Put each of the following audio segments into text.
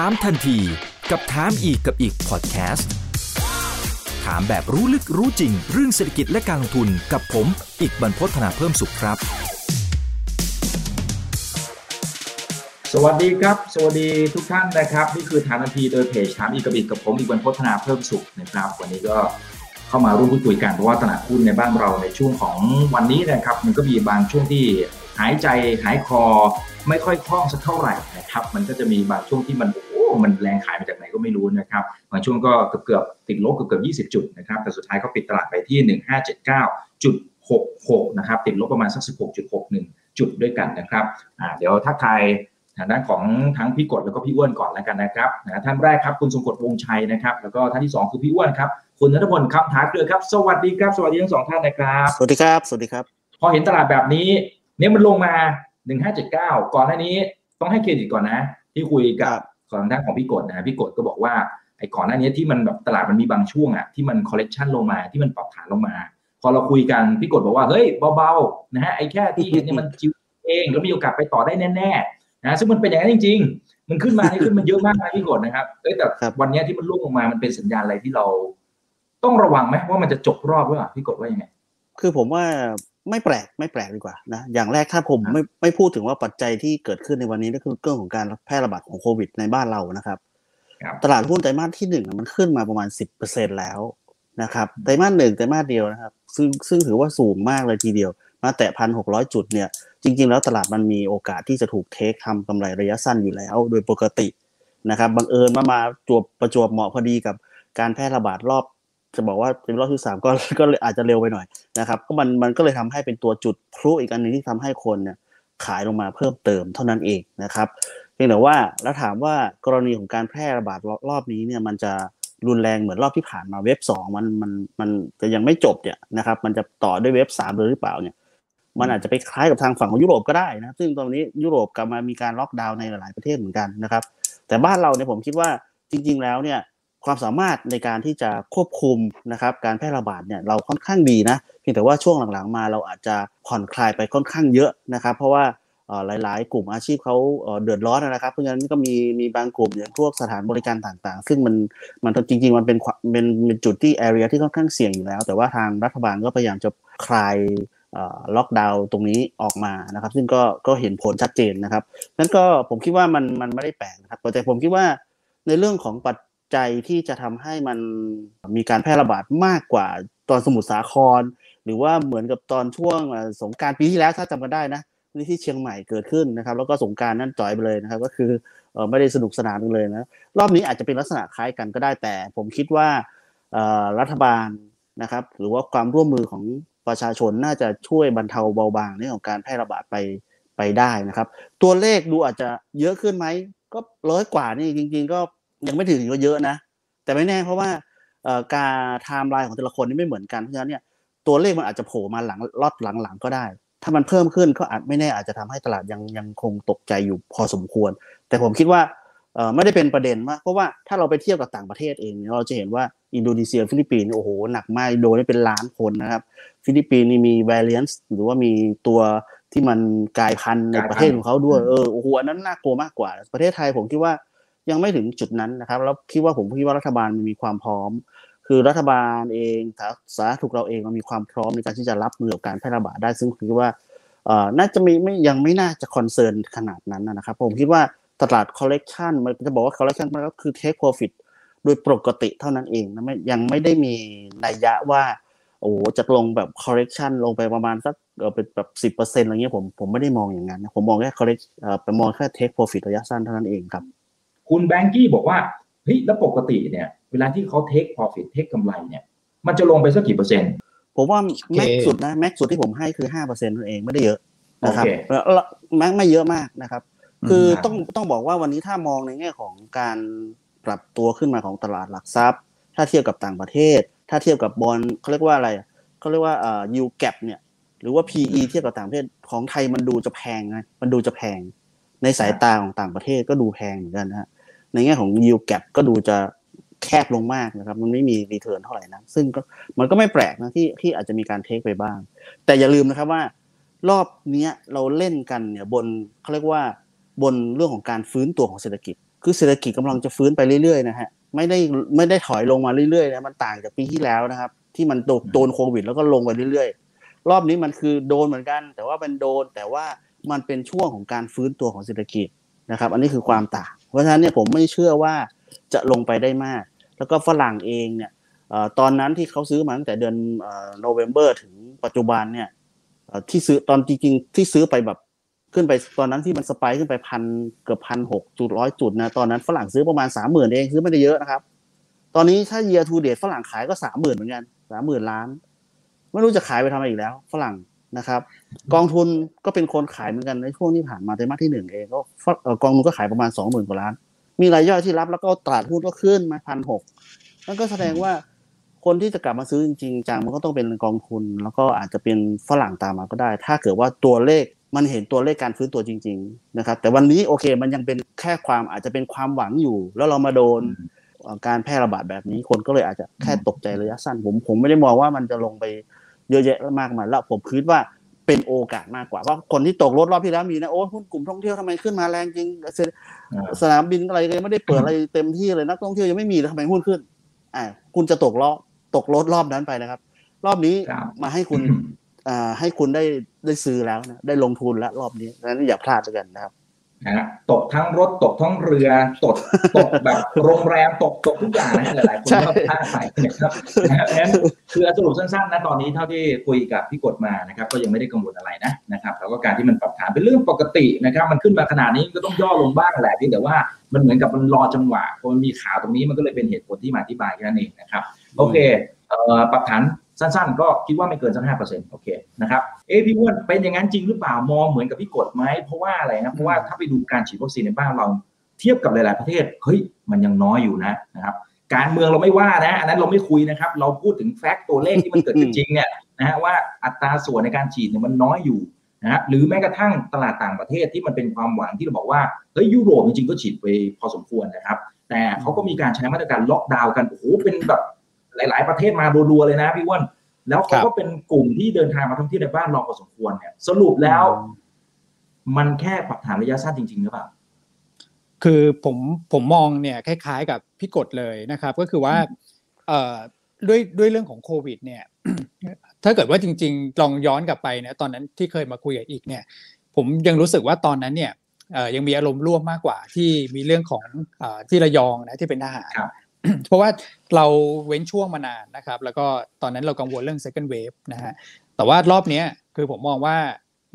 ถามทันทีกับถามอีกกับอีกพอดแคสต์ถามแบบรู้ลึกรู้จริงเรื่องเศรษฐกิจและการลงทุนกับผมอีกบรรพต ธนาเพิ่มสุขครับสวัสดีครับสวัสดีทุกท่านนะครับนี่คือถามทันทีโดยเพจถามอีกกับอีกกับผมอีกบรรพต ธนาเพิ่มสุขนะครับวันนี้ก็เข้ามาร่วมพูดคุยกันเพราะว่าตลาดหุ้นในบ้านเราในช่วงของวันนี้นะครับมันก็มีบางช่วงที่หายใจหายคอไม่ค่อยคล่องสักเท่าไหร่นะครับมันก็จะมีบางช่วงที่มันแรงขายมาจากไหนก็ไม่รู้นะครับบางช่วงก็เกือบติดลบเกือบ20จุดนะครับแต่สุดท้ายก็ปิดตลาดไปที่ 1579.66 นะครับติดลบประมาณสัก 16.61 จุดด้วยกันนะครับเดี๋ยวทักทายทางด้านของทั้งพี่กฎแล้วก็พี่อ้วนก่อนแล้วกันนะครับท่านแรกครับคุณทรงกฎวงชัยนะครับแล้วก็ท่านที่2คือพี่อ้วนครับคุณณัฐพลคำถาเครือครับสวัสดีครับสวัสดีทั้งสองท่านนะครับสวัสดีครับสวัสดีครับพอเห็นตลาดแบบนี้เนี่ยมันลงมา1579ก่อนหน้านี้ต้องให้เครดิตก่อนนะที่คุยกับทางด้านของพี่กฎนะพี่กฎก็บอกว่าไอ้ก่อนหน้านี้ที่มันแบบตลาดมันมีบางช่วงอ่ะที่มันคอร์เรคชั่นลงมาที่มันปรับฐานลงมาพอเราคุยกันพี่กฎบอกว่าเฮ้ยเบาๆนะฮะไอ้แค่ที่เห็นเนี่ยมันชิวเองแล้วมีโอกาสไปต่อได้แน่ๆนะซึ่งมันเป็นอย่างนั้นจริงๆมันขึ้นมานี่ขึ้นมันเยอะมากนะพี่กฎนะครับแต่วันนี้ที่มันร่วงลงมามันเป็นสัญญาณอะไรที่เราต้องระวังไหมว่ามันจะจบรอบหรือเปล่าพี่กฎว่ายังไงคือผมว่าไม่แปลกดีกว่านะอย่างแรกถ้าผมไม่พูดถึงว่าปัจจัยที่เกิดขึ้นในวันนี้ก็คือเรื่องของการแพร่ระบาดของโควิดในบ้านเรานะครับตลาดหุ้นไตรมาสที่1มันขึ้นมาประมาณ 10% แล้วนะครับไตรมาส1ไตรมาสเดียวนะครับซึ่งถือว่าสูงมากเลยทีเดียวมาแตะ 1,600 จุดเนี่ยจริงๆแล้วตลาดมันมีโอกาสที่จะถูกเทคทำกำไรระยะสั้นอยู่แล้วโดยปกตินะครับบังเอิญมาประจวบเหมาะพอดีกับการแพร่ระบาดรอบจะบอกว่าเป็นรอบที่3ก็อาจจะเร็วไปหน่อยนะครับก็มันก็เลยทำให้เป็นตัวจุดพลุอีกอันนึงที่ทำให้คนเนี่ยขายลงมาเพิ่มเติมเท่านั้นเองนะครับเพียงแต่ว่าแล้วถามว่ากรณีของการแพร่ระบาดรอบนี้เนี่ยมันจะรุนแรงเหมือนรอบที่ผ่านมาเวฟ2มันจะยังไม่จบเนี่ยนะครับมันจะต่อด้วยเวฟ3หรือเปล่าเนี่ยมันอาจจะไปคล้ายกับทางฝั่งของยุโรปก็ได้นะซึ่งตอนนี้ยุโรปกลับมามีการล็อกดาวน์ในหลายๆประเทศเหมือนกันนะครับแต่บ้านเราเนี่ยผมคิดว่าจริงๆแล้วเนี่ยความสามารถในการที่จะควบคุมนะครับการแพร่ระบาดเนี่ยเราค่อนข้างดีนะเพียงแต่ว่าช่วงหลังๆมาเราอาจจะผ่อนคลายไปค่อนข้างเยอะนะครับเพราะว่าหลายๆกลุ่มอาชีพเขาเดือดร้อนนะครับเพราะฉะนั้นก็มีบางกลุ่มอย่างพวกสถานบริการต่างๆซึ่งมันจริงๆมันเป็นจุดที่ area ที่ค่อนข้างเสี่ยงอยู่แล้วแต่ว่าทางรัฐบาลก็พยายามจะคลายล็อกดาวน์ตรงนี้ออกมานะครับซึ่งก็เห็นผลชัดเจนนะครับนั้นก็ผมคิดว่ามันไม่ได้แปลกนะครับแต่ผมคิดว่าในเรื่องของปัจใจที่จะทำให้มันมีการแพร่ระบาดมากกว่าตอนสมุทรสาครหรือว่าเหมือนกับตอนช่วงสงกรานต์ปีที่แล้วถ้าจำกันได้นะที่เชียงใหม่เกิดขึ้นนะครับแล้วก็สงกรานต์นั่นจ่อยไปเลยนะครับก็คือไม่ได้สนุกสนานกันเลยนะรอบนี้อาจจะเป็นลักษณะคล้ายกันก็ได้แต่ผมคิดว่ารัฐบาลนะครับหรือว่าความร่วมมือของประชาชนน่าจะช่วยบรรเทาเบาบางเรื่องของการแพร่ระบาดไปได้นะครับตัวเลขดูอาจจะเยอะขึ้นไหมก็ร้อยกว่านี่จริงๆก็ยังไม่ถึงก็เยอะนะแต่ไม่แน่เพราะว่าการไทม์ไลน์ของแต่ละคนนี่ไม่เหมือนกันเพราะฉะนั้นเนี่ยตัวเลขมันอาจจะโผล่มาหลังล็อตหลังๆก็ได้ถ้ามันเพิ่มขึ้นก็อาจไม่แน่อาจจะทำให้ตลาดยังคงตกใจอยู่พอสมควรแต่ผมคิดว่าไม่ได้เป็นประเด็นมากเพราะว่าถ้าเราไปเทียบกับต่างประเทศเองเราจะเห็นว่าอินโดนีเซียฟิลิปปินส์โอ้โหหนักมากโดนได้เป็นล้านคนนะครับฟิลิปปินส์นี่มี variant หรือว่ามีตัวที่มันกลายพันธุ์ในประเทศของเขาด้วยโอ้โหอันนั้นน่ากลัวมากกว่าประเทศไทยผมคิดว่ายังไม่ถึงจุดนั้นนะครับแล้วผมคิดว่ารัฐบาลมันมีความพร้อมคือรัฐบาลเองสาธารณสุขเราเองมันมีความพร้อมในการที่จะรับมือกับการแพร่ระบาดได้ซึ่งผมคิดว่าน่าจะยังไม่น่าจะคอนเซิร์นขนาดนั้นนะครับผมคิดว่าตลาดคอลเลกชันมันจะบอกว่าคอลเลกชันมันก็คือเทคโปรฟิตโดยปกติเท่านั้นเองนะยังไม่ได้มีนัยยะว่าโอ้จะลงแบบคอลเลกชันลงไปประมาณสักเป็นแบบ 10% อะไรเงี้ยผมไม่ได้มองอย่างนั้นผมมองแค่คอลเลกมองแค่เทคโปรฟิตระยะสั้นเท่านั้นเองครับคุณแบงกี้บอกว่าเฮ้ยแล้วปกติเนี่ยเวลาที่เขาเทค profit เทคกำไรเนี่ยมันจะลงไปสักกี่เปอร์เซ็นต์ผมว่าแม็กสุดนะแม็กสุดที่ผมให้คือ 5% นั่นเองไม่ได้เยอะนะครับไม่เยอะมากนะครับคือต้องบอกว่าวันนี้ถ้ามองในแง่ของการปรับตัวขึ้นมาของตลาดหลักทรัพย์ถ้าเทียบกับต่างประเทศถ้าเทียบกับบอนด์เขาเรียกว่าอะไรเขาเรียกว่าyield gap เนี่ยหรือว่า PE เทียบกับต่างประเทศของไทยมันดูจะแพงนะมันดูจะแพงในสายตาของต่างประเทศก็ดูแพงเหมือนกันนะฮะในแง่ของ yield gap ก็ดูจะแคบลงมากนะครับมันไม่มี return เท่าไหร่นะซึ่งก็มันก็ไม่แปลกนะที่อาจจะมีการเทคไปบ้างแต่อย่าลืมนะครับว่ารอบนี้เราเล่นกันเนี่ยบนเขาเรียกว่าบนเรื่องของการฟื้นตัวของเศรษฐกิจ คือเศรษฐกิจกำลังจะฟื้นไปเรื่อยๆนะฮะไม่ได้ถอยลงมาเรื่อยๆนะมันต่างจากปีที่แล้วนะครับที่มันโดนโควิดแล้วก็ลงไปเรื่อยๆรอบนี้มันคือโดนเหมือนกันแต่ว่ามันโดนแต่ว่ามันเป็นช่วงของการฟื้นตัวของเศรษฐกิจนะครับอันนี้คือความต่างเพราะฉะนั้นเนี่ยผมไม่เชื่อว่าจะลงไปได้มากแล้วก็ฝรั่งเองเนี่ยตอนนั้นที่เขาซื้อมาตั้งแต่เดือนNovember ถึงปัจจุบันเนี่ยที่ซื้อตอนจริงๆที่ซื้อไปแบบขึ้นไปตอนนั้นที่มันสไปค์ขึ้นไป1,000เกือบ 1,600 จุด100จุดนะตอนนั้นฝรั่งซื้อประมาณ 30,000 เองซื้อไม่ได้เยอะนะครับตอนนี้ถ้า year to date ฝรั่งขายก็ 30,000 เหมือนกัน 30,000 ล้านไม่รู้จะขายไปทำอะไรอีกแล้วฝรั่งนะครับกองทุนก็เป็นคนขายเหมือนกันในช่วงที่ผ่านมาไตรมาสที่1เองก็กองทุนก็ขายประมาณ 20,000 กว่าล้านมีรายย่อยที่รับแล้วก็ตลาดหุ้นก็ขึ้นมา 1,600 นั่นก็แสดงว่าคนที่จะกลับมาซื้อจริงๆจังมันก็ต้องเป็นกองทุนแล้วก็อาจจะเป็นฝรั่งตามมาก็ได้ถ้าเกิดว่าตัวเลขมันเห็นตัวเลขการฟื้นตัวจริงๆนะครับแต่วันนี้โอเคมันยังเป็นแค่ความอาจจะเป็นความหวังอยู่แล้วเรามาโดนการแพร่ระบาดแบบนี้คนก็เลยอาจจะแค่ตกใจระยะสั้นผมไม่ได้มองว่ามันจะลงไปเยอะแยะมากมายแล้วผมคิดว่าเป็นโอกาสมากกว่าเพราะคนที่ตกรถรอบที่แล้วมีนะโอ้หุ้นกลุ่มท่องเที่ยวทำไมขึ้นมาแรงจริงสนามบินอะไรก็ไม่ได้เปิดอะไรเต็มที่เลยนักท่องเที่ยวยังไม่มีทำไมหุ้นขึ้นคุณจะตกรถรอบนั้นไปนะครับรอบนี้มาให้คุณได้ซื้อแล้วนะได้ลงทุนแล้วรอบนี้ดังนั้นอย่าพลาดกันนะครับนะตกทั้งรถตกทั้งเรือตกแบบโรงแรมตกทุกอย่างนะหลายๆคนก็พลาดไปนะครับงั้นคือสรุปสั้นๆนะตอนนี้เท่าที่คุยกับพี่กฎมานะครับก็ยังไม่ได้กังวลอะไรนะครับแล้วก็การที่มันปรับฐานเป็นเรื่องปกตินะครับมันขึ้นมาขนาดนี้ก็ต้องย่อลงบ้างแหละแต่ว่ามันเหมือนกับมันรอจังหวะพอมันมีข่าวตรงนี้มันก็เลยเป็นเหตุผลที่มาอธิบายแค่นั้นเองนะครับโอเคปรับฐานสั้นๆก็คิดว่าไม่เกินสัก 5% โอเคนะครับพี่อ้วนเป็นอย่างนั้นจริงหรือเปล่ามองเหมือนกับพี่กฎไหมเพราะว่าอะไรนะเพราะว่าถ้าไปดูการฉีดวัคซีนในบ้านเราเทียบกับหลายๆประเทศเฮ้ยมันยังน้อยอยู่นะครับการเมืองเราไม่ว่านะอันนั้นเราไม่คุยนะครับเราพูดถึงแฟกต์ตัวเลขที่มันเกิดขึ้นจริงเนี่ยนะฮะว่าอัตราส่วนในการฉีดเนี่ยมันน้อยอยู่นะฮะหรือแม้กระทั่งตลาดต่างประเทศที่มันเป็นความหวังที่เราบอกว่าเฮ้ยยุโรปจริงๆก็ฉีดไปพอสมควรนะครับแต่เขาก็มีการใช้มาตรการล็อกดาวน์กันโอ้โหเป็นแบบหลายๆประเทศมารัวๆเลยนะพี่อ้วนแล้วเขาก็เป็นกลุ่มที่เดินทางมาท่องเที่ยวในบ้านเราพอสมควรเนี่ยสรุปแล้วมันแค่ปรับฐานระยะสั้นจริงๆหรือเปล่าคือผมมองเนี่ยคล้ายๆกับพี่กฎเลยนะครับก็คือว่าด้วยเรื่องของโควิดเนี่ยถ้าเกิดว่าจริงๆลองย้อนกลับไปนะตอนนั้นที่เคยมาคุยกับอีกเนี่ยผมยังรู้สึกว่าตอนนั้นเนี่ยยังมีอารมณ์ร่วมมากกว่าที่มีเรื่องของที่ระยองนะที่เป็นทหารเพราะว่าเราเว้นช่วงมานานนะครับแล้วก็ตอนนั้นเรากังวลเรื่อง second wave นะฮะแต่ว่ารอบนี้คือผมมองว่า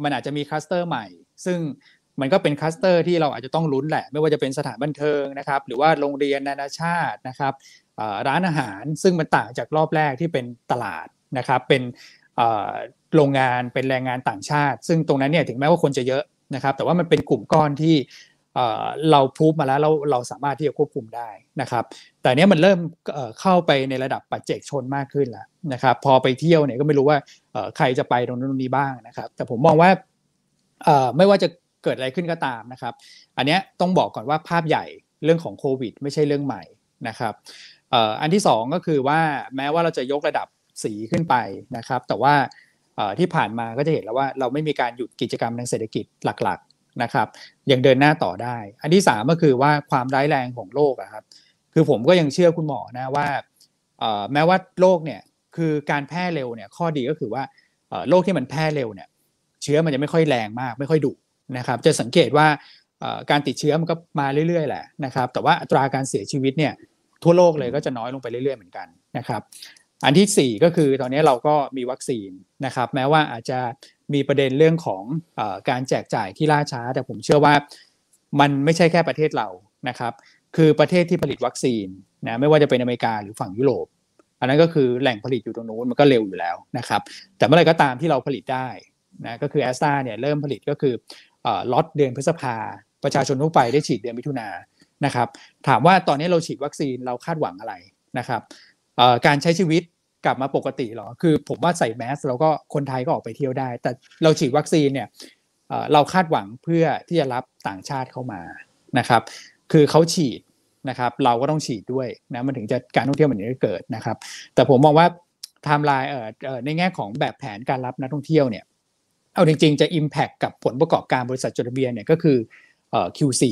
มันอาจจะมีคลัสเตอร์ใหม่ซึ่งมันก็เป็นคลัสเตอร์ที่เราอาจจะต้องลุ้นแหละไม่ว่าจะเป็นสถานบันเทิงนะครับหรือว่าโรงเรียนนานาชาตินะครับร้านอาหารซึ่งมันต่างจากรอบแรกที่เป็นตลาดนะครับเป็นโรงงานเป็นแรงงานต่างชาติซึ่งตรงนั้นเนี่ยถึงแม้ว่าคนจะเยอะนะครับแต่ว่ามันเป็นกลุ่มก้อนที่เราพูดมาแล้วเราสามารถที่จะควบคุมได้นะครับแต่เนี้ยมันเริ่มเข้าไปในระดับปัจเจกชนมากขึ้นแล้วนะครับพอไปเที่ยวเนี่ยก็ไม่รู้ว่าใครจะไปตรงนั้นตรงนี้บ้างนะครับแต่ผมมองว่าไม่ว่าจะเกิดอะไรขึ้นก็ตามนะครับอันเนี้ยต้องบอกก่อนว่าภาพใหญ่เรื่องของโควิดไม่ใช่เรื่องใหม่นะครับอันที่สองก็คือว่าแม้ว่าเราจะยกระดับสีขึ้นไปนะครับแต่ว่าที่ผ่านมาก็จะเห็นแล้วว่าเราไม่มีการหยุดกิจกรรมทางเศรษฐกิจหลักๆนะครับยังเดินหน้าต่อได้อันที่สามก็คือว่าความร้ายแรงของโรคครับคือผมก็ยังเชื่อคุณหมอนะว่าแม้ว่าโรคเนี่ยคือการแพร่เร็วเนี่ยข้อดีก็คือว่าโรคที่มันแพร่เร็วเนี่ยเชื้อมันจะไม่ค่อยแรงมากไม่ค่อยดุนะครับจะสังเกตว่าการติดเชื้อมันก็มาเรื่อยๆแหละนะครับแต่ว่าอัตราการเสียชีวิตเนี่ยทั่วโลกเลยก็จะน้อยลงไปเรื่อยๆเหมือนกันนะครับอันที่4ก็คือตอนนี้เราก็มีวัคซีนนะครับแม้ว่าอาจจะมีประเด็นเรื่องของการแจกจ่ายที่ล่าช้าแต่ผมเชื่อว่ามันไม่ใช่แค่ประเทศเรานะครับคือประเทศที่ผลิตวัคซีนนะไม่ว่าจะเป็นอเมริกาหรือฝั่งยุโรปอันนั้นก็คือแหล่งผลิตอยู่ตรงนู้นมันก็เร็วอยู่แล้วนะครับแต่เมื่อไหร่ก็ตามที่เราผลิตได้นะก็คือแอสตราเนี่ยเริ่มผลิตก็คือล็อตเดือนพฤษภาประชาชนทั่วไปได้ฉีดเดือนมิถุนายนนะครับถามว่าตอนนี้เราฉีดวัคซีนเราคาดหวังอะไรนะครับการใช้ชีวิตกลับมาปกติหรอคือผมว่าใส่แมสแล้วก็คนไทยก็ออกไปเที่ยวได้แต่เราฉีดวัคซีนเนี่ยเราคาดหวังเพื่อที่จะรับต่างชาติเข้ามานะครับคือเขาฉีดนะครับเราก็ต้องฉีดด้วยนะมันถึงจะการท่องเที่ยวมันถึงจะเกิดนะครับแต่ผมมองว่าไทม์ไลน์ในแง่ของแบบแผนการรับนักท่องเที่ยวเนี่ยเอาจริงๆจะ impact กับผลประกอบการบริษัทจดทะเบียนเนี่ยก็คือQ4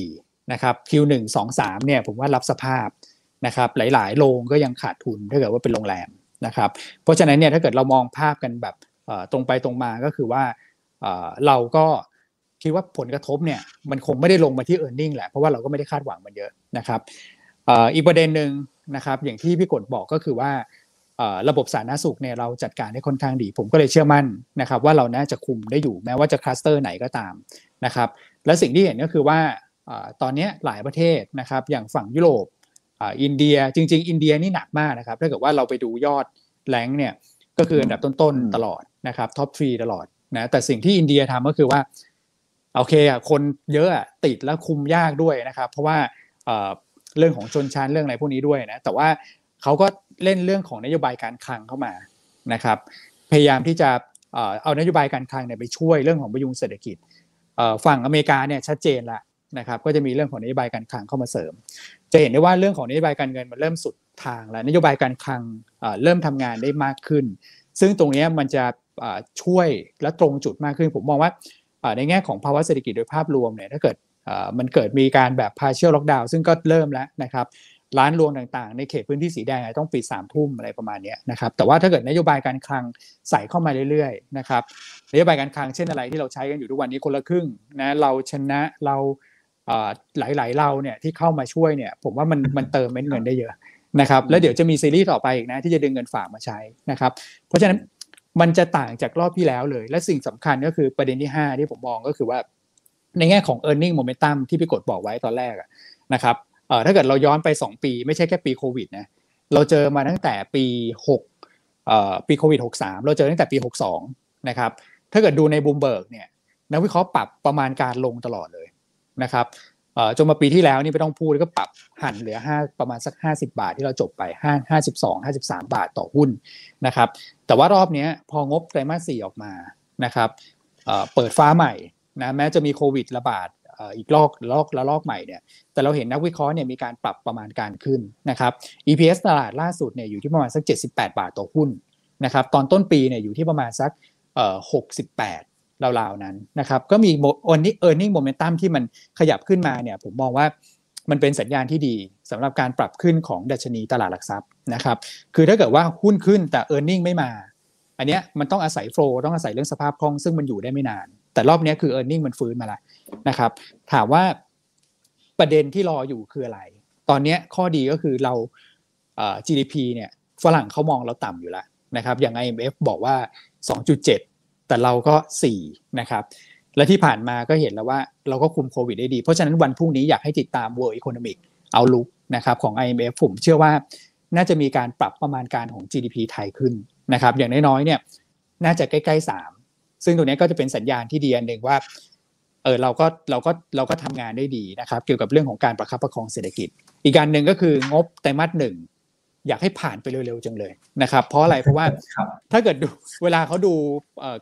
นะครับ Q1 2 3เนี่ยผมว่ารับสภาพนะครับหลายๆโรงก็ยังขาดทุนถ้าเกิดว่าเป็นโรงแรมนะครับเพราะฉะนั้นเนี่ยถ้าเกิดเรามองภาพกันแบบตรงไปตรงมาก็คือว่าเราก็คิดว่าผลกระทบเนี่ยมันคงไม่ได้ลงมาที่ earning แหละเพราะว่าเราก็ไม่ได้คาดหวังมันเยอะนะครับอีกประเด็นหนึ่งนะครับอย่างที่พี่กฎบอกก็คือว่าระบบสาธารณสุขเนี่ยเราจัดการได้ค่อนข้างดีผมก็เลยเชื่อมั่นนะครับว่าเราน่าจะคุมได้อยู่แม้ว่าจะคลัสเตอร์ไหนก็ตามนะครับและสิ่งที่เห็นก็คือว่าตอนนี้หลายประเทศนะครับอย่างฝั่งยุโรปอินเดียจริงๆอินเดียนี่หนักมากนะครับถ้าเกิดว่าเราไปดูยอดแรงเนี่ยก็คืออันดับต้นๆตลอดนะครับท็อปฟรีตลอดนะแต่สิ่งที่อินเดียทำก็คือว่าโอเคอ่ะคนเยอะติดแล้วคุมยากด้วยนะครับเพราะว่าเรื่องของชนชั้นเรื่องอะไรพวกนี้ด้วยนะแต่ว่าเขาก็เล่นเรื่องของนโยบายการคลังเข้ามานะครับพยายามที่จะเอานโยบายการคลังเนี่ยไปช่วยเรื่องของพยุงเศรษฐกิจฝั่งอเมริกาเนี่ยชัดเจนละนะครับก็จะมีเรื่องของนโยบายการคลังเข้ามาเสริมจะเห็นได้ว่าเรื่องของนโยบายการเงินมันเริ่มสุดทางแล้วนโยบายการคลังเริ่มทำงานได้มากขึ้นซึ่งตรงนี้มันจะช่วยและตรงจุดมากขึ้นผมมองว่าในแง่ของภาวะเศรษฐกิจโดยภาพรวมเนี่ยถ้าเกิดมันเกิดมีการแบบ partial lockdown ซึ่งก็เริ่มแล้วนะครับร้านรวงต่างๆในเขตพื้นที่สีแดงต้องปิด 21:00 น.อะไรประมาณนี้นะครับแต่ว่าถ้าเกิดนโยบายการคลังใส่เข้ามาเรื่อยๆนะครับนโยบายการคลังเช่นอะไรที่เราใช้กันอยู่ทุกวันนี้คนละครึ่งนะเราชนะเราหลายๆเราเนี่ยที่เข้ามาช่วยเนี่ยผมว่ามันเติมเงินได้เยอะนะครับแล้วเดี๋ยวจะมีซีรีส์ต่อไปอีกนะที่จะดึงเงินฝากมาใช้นะครับเพราะฉะนั้นมันจะต่างจากรอบที่แล้วเลยและสิ่งสำคัญก็คือประเด็นที่5ที่ผมมองก็คือว่าในแง่ของ earning momentum ที่พี่กฎบอกไว้ตอนแรกนะครับถ้าเกิดเราย้อนไป2ปีไม่ใช่แค่ปีโควิดนะเราเจอมาตั้งแต่ปีปีโควิด63เราเจอตั้งแต่ปี62นะครับถ้าเกิดดูใน Bloomberg เนี่ยนักวิเคราะห์ปรับประมาณการลงตลอดเลยนะครับจนมาปีที่แล้วนี่ไม่ต้องพูดก็ปรับหันเหลือ5ประมาณสัก50บาทที่เราจบไป5 52 53บาทต่อหุ้นนะครับแต่ว่ารอบนี้พองบไตรมาส4ออกมานะครับเปิดฟ้าใหม่นะแม้จะมีโควิดระบาดอีกลอกใหม่เนี่ยแต่เราเห็นนักวิเคราะห์เนี่ยมีการปรับประมาณการขึ้นนะครับ EPS ตลาดล่าสุดเนี่ยอยู่ที่ประมาณสัก78บาทต่อหุ้นนะครับตอนต้นปีเนี่ยอยู่ที่ประมาณสัก68ราวๆนั้นนะครับก็มี earning momentum ที่มันขยับขึ้นมาเนี่ยผมมองว่ามันเป็นสัญญาณที่ดีสำหรับการปรับขึ้นของดัชนีตลาดหลักทรัพย์นะครับคือถ้าเกิดว่าหุ้นขึ้นแต่ earning ไม่มาอันเนี้ยมันต้องอาศัย flow ต้องอาศัยเรื่องสภาพคล่องซึ่งมันอยู่ได้ไม่นานแต่รอบนี้คือ earning มันฟื้นมาแล้วนะครับถามว่าประเด็นที่รออยู่คืออะไรตอนนี้ข้อดีก็คือเรา GDP เนี่ยฝรั่งเขามองเราต่ำอยู่แล้วนะครับอย่าง IMF บอกว่า 2.7 แต่เราก็4นะครับและที่ผ่านมาก็เห็นแล้วว่าเราก็คุมโควิดได้ดีเพราะฉะนั้นวันพรุ่งนี้อยากให้ติดตาม World Economic Outlook นะครับของ IMF ผมเชื่อว่าน่าจะมีการปรับประมาณการของ GDP ไทยขึ้นนะครับอย่างน้อยๆเนี่ยน่าจะใกล้ๆ3ซึ่งตรงนี้ก็จะเป็นสัญญาณที่ดีอันหนึ่งว่าเราก็ทำงานได้ดีนะครับเกี่ยวกับเรื่องของการประคับประคองเศรษฐกิจอีกการหนึ่งก็คืองบไตรมาส1อยากให้ผ่านไปเร็วๆจังเลยนะครับเพราะอะไรเพราะว่าถ้าเกิดดูเวลาเขาดู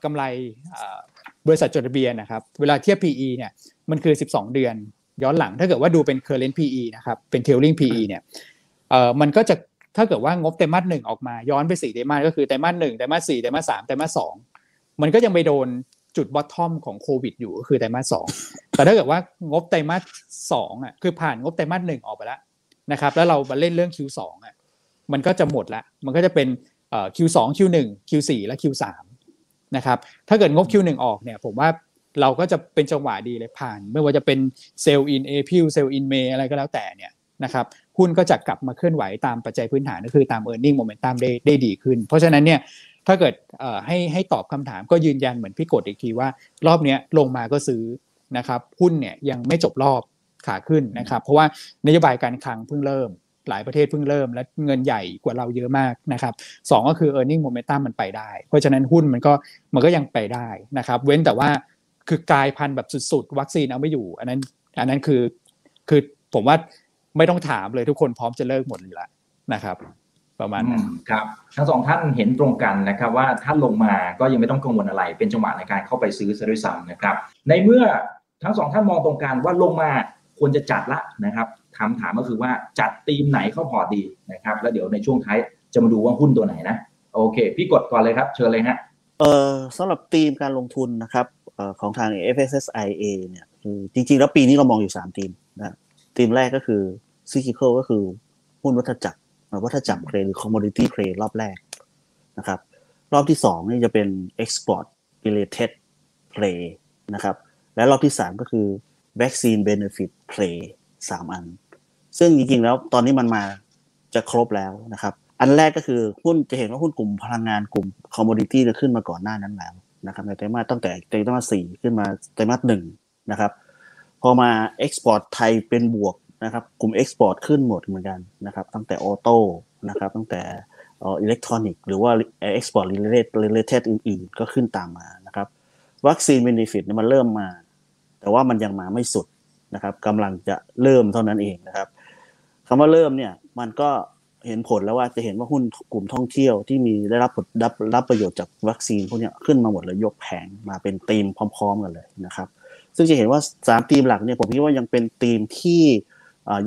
กำไรบริษัทจดทะเบียนนะครับเวลาเทียบ PE เนี่ยมันคือ12เดือนย้อนหลังถ้าเกิดว่าดูเป็น current PE นะครับเป็น trailing PE เนี่ยมันก็จะถ้าเกิดว่างบไตรมาส1ออกมาย้อนไป4ไตรมาสก็คือไตรมาส1ไตรมาส4ไตรมาส3ไตรมาส2มันก็ยังไปโดนจุดบอททอมของโควิดอยู่ก็คือไตรมาส2แต่ถ้าเกิดว่างบไตรมาส2คือผ่านงบไตรมาส1ออกไปแล้วนะครับแล้วเรามาเล่นเรื่อง Q2 มันก็จะหมดละมันก็จะเป็นQ2 Q1 Q4 และ Q3 นะครับถ้าเกิดงบ Q1 ออกเนี่ยผมว่าเราก็จะเป็นจังหวะดีเลยผ่านไม่ว่าจะเป็น Sell in April Sell in May อะไรก็แล้วแต่เนี่ยนะครับหุ้นก็จะกลับมาเคลื่อนไหวตามปัจจัยพื้นฐานก็คือตาม Earning Momentum ได้ดีขึ้นเพราะฉะนั้นเนี่ยถ้าเกิดให้ตอบคำถามก็ยืนยันเหมือนพี่กฎอีกทีว่ารอบนี้ลงมาก็ซื้อนะครับหุ้นเนี่ยยังไม่จบรอบขาขึ้นนะครับเพราะว่านโยบายการคลังเพิ่งเริ่มหลายประเทศเพิ่งเริ่มและเงินใหญ่กว่าเราเยอะมากนะครับ2ก็คือ earning momentum มันไปได้เพราะฉะนั้นหุ้นมันก็ยังไปได้นะครับเว้นแต่ว่าคือกลายพันธุ์แบบสุดๆวัคซีนเอาไม่อยู่อันนั้นคือผมว่าไม่ต้องถามเลยทุกคนพร้อมจะเลิกหมดเลยละนะครับประมาณนั้นครับทั้งสองท่านเห็นตรงกันนะครับว่าถ้าลงมาก็ยังไม่ต้องกังวลอะไรเป็นจังหวะในการเข้าไปซื้อซะด้วยซ้ำนะครับในเมื่อทั้งสองท่านมองตรงกันว่าลงมาควรจะจัดละนะครับคำถามก็คือว่าจัดธีมไหนเข้าพอดีนะครับแล้วเดี๋ยวในช่วงท้ายจะมาดูว่าหุ้นตัวไหนนะโอเคพี่กดก่อนเลยครับเชิญเลยฮะสำหรับธีมการลงทุนนะครับของทาง FSSIA เนี่ยจริงๆแล้วปีนี้เรามองอยู่3ธีมนะ ทีมแรกก็คือซิคลิคอลก็คือหุ้นวัฏจักรเทรดหรือคอมโมดิตี้เทรดรอบแรกนะครับรอบที่2นี่จะเป็น export related play นะครับและรอบที่3ก็คือ vaccine benefit play 3 อันซึ่งจริงๆแล้วตอนนี้มันมาจะครบแล้วนะครับอันแรกก็คือหุ้นจะเห็นว่าหุ้นกลุ่มพลังงานกลุ่ม commodity จะขึ้นมาก่อนหน้านั้นแล้วนะครับในไตรมาสตั้งแต่ไตรมาส 4ขึ้นมาไตรมาส 1นะครับพอมา export ไทยเป็นบวกนะครับกลุ่ม export ขึ้นหมดเหมือนกันนะครับตั้งแต่ออโต้นะครับตั้งแต่อิเล็กทรอนิกส์หรือว่า export related อื่นๆก็ขึ้นตามมานะครับวัคซีน benefit มันเริ่มมาแต่ว่ามันยังมาไม่สุดนะครับกำลังจะเริ่มเท่านั้นเองนะครับคำว่าเริ่มเนี่ยมันก็เห็นผลแล้วว่าจะเห็นว่าหุ้นกลุ่มท่องเที่ยวที่มีได้รับผลรับประโยชน์จากวัคซีนพวกนี้ขึ้นมาหมดเลยยกแผงมาเป็นธีมพร้อมๆกันเลยนะครับซึ่งจะเห็นว่า3ธีมหลักเนี่ยผมคิดว่ายังเป็นธีมที่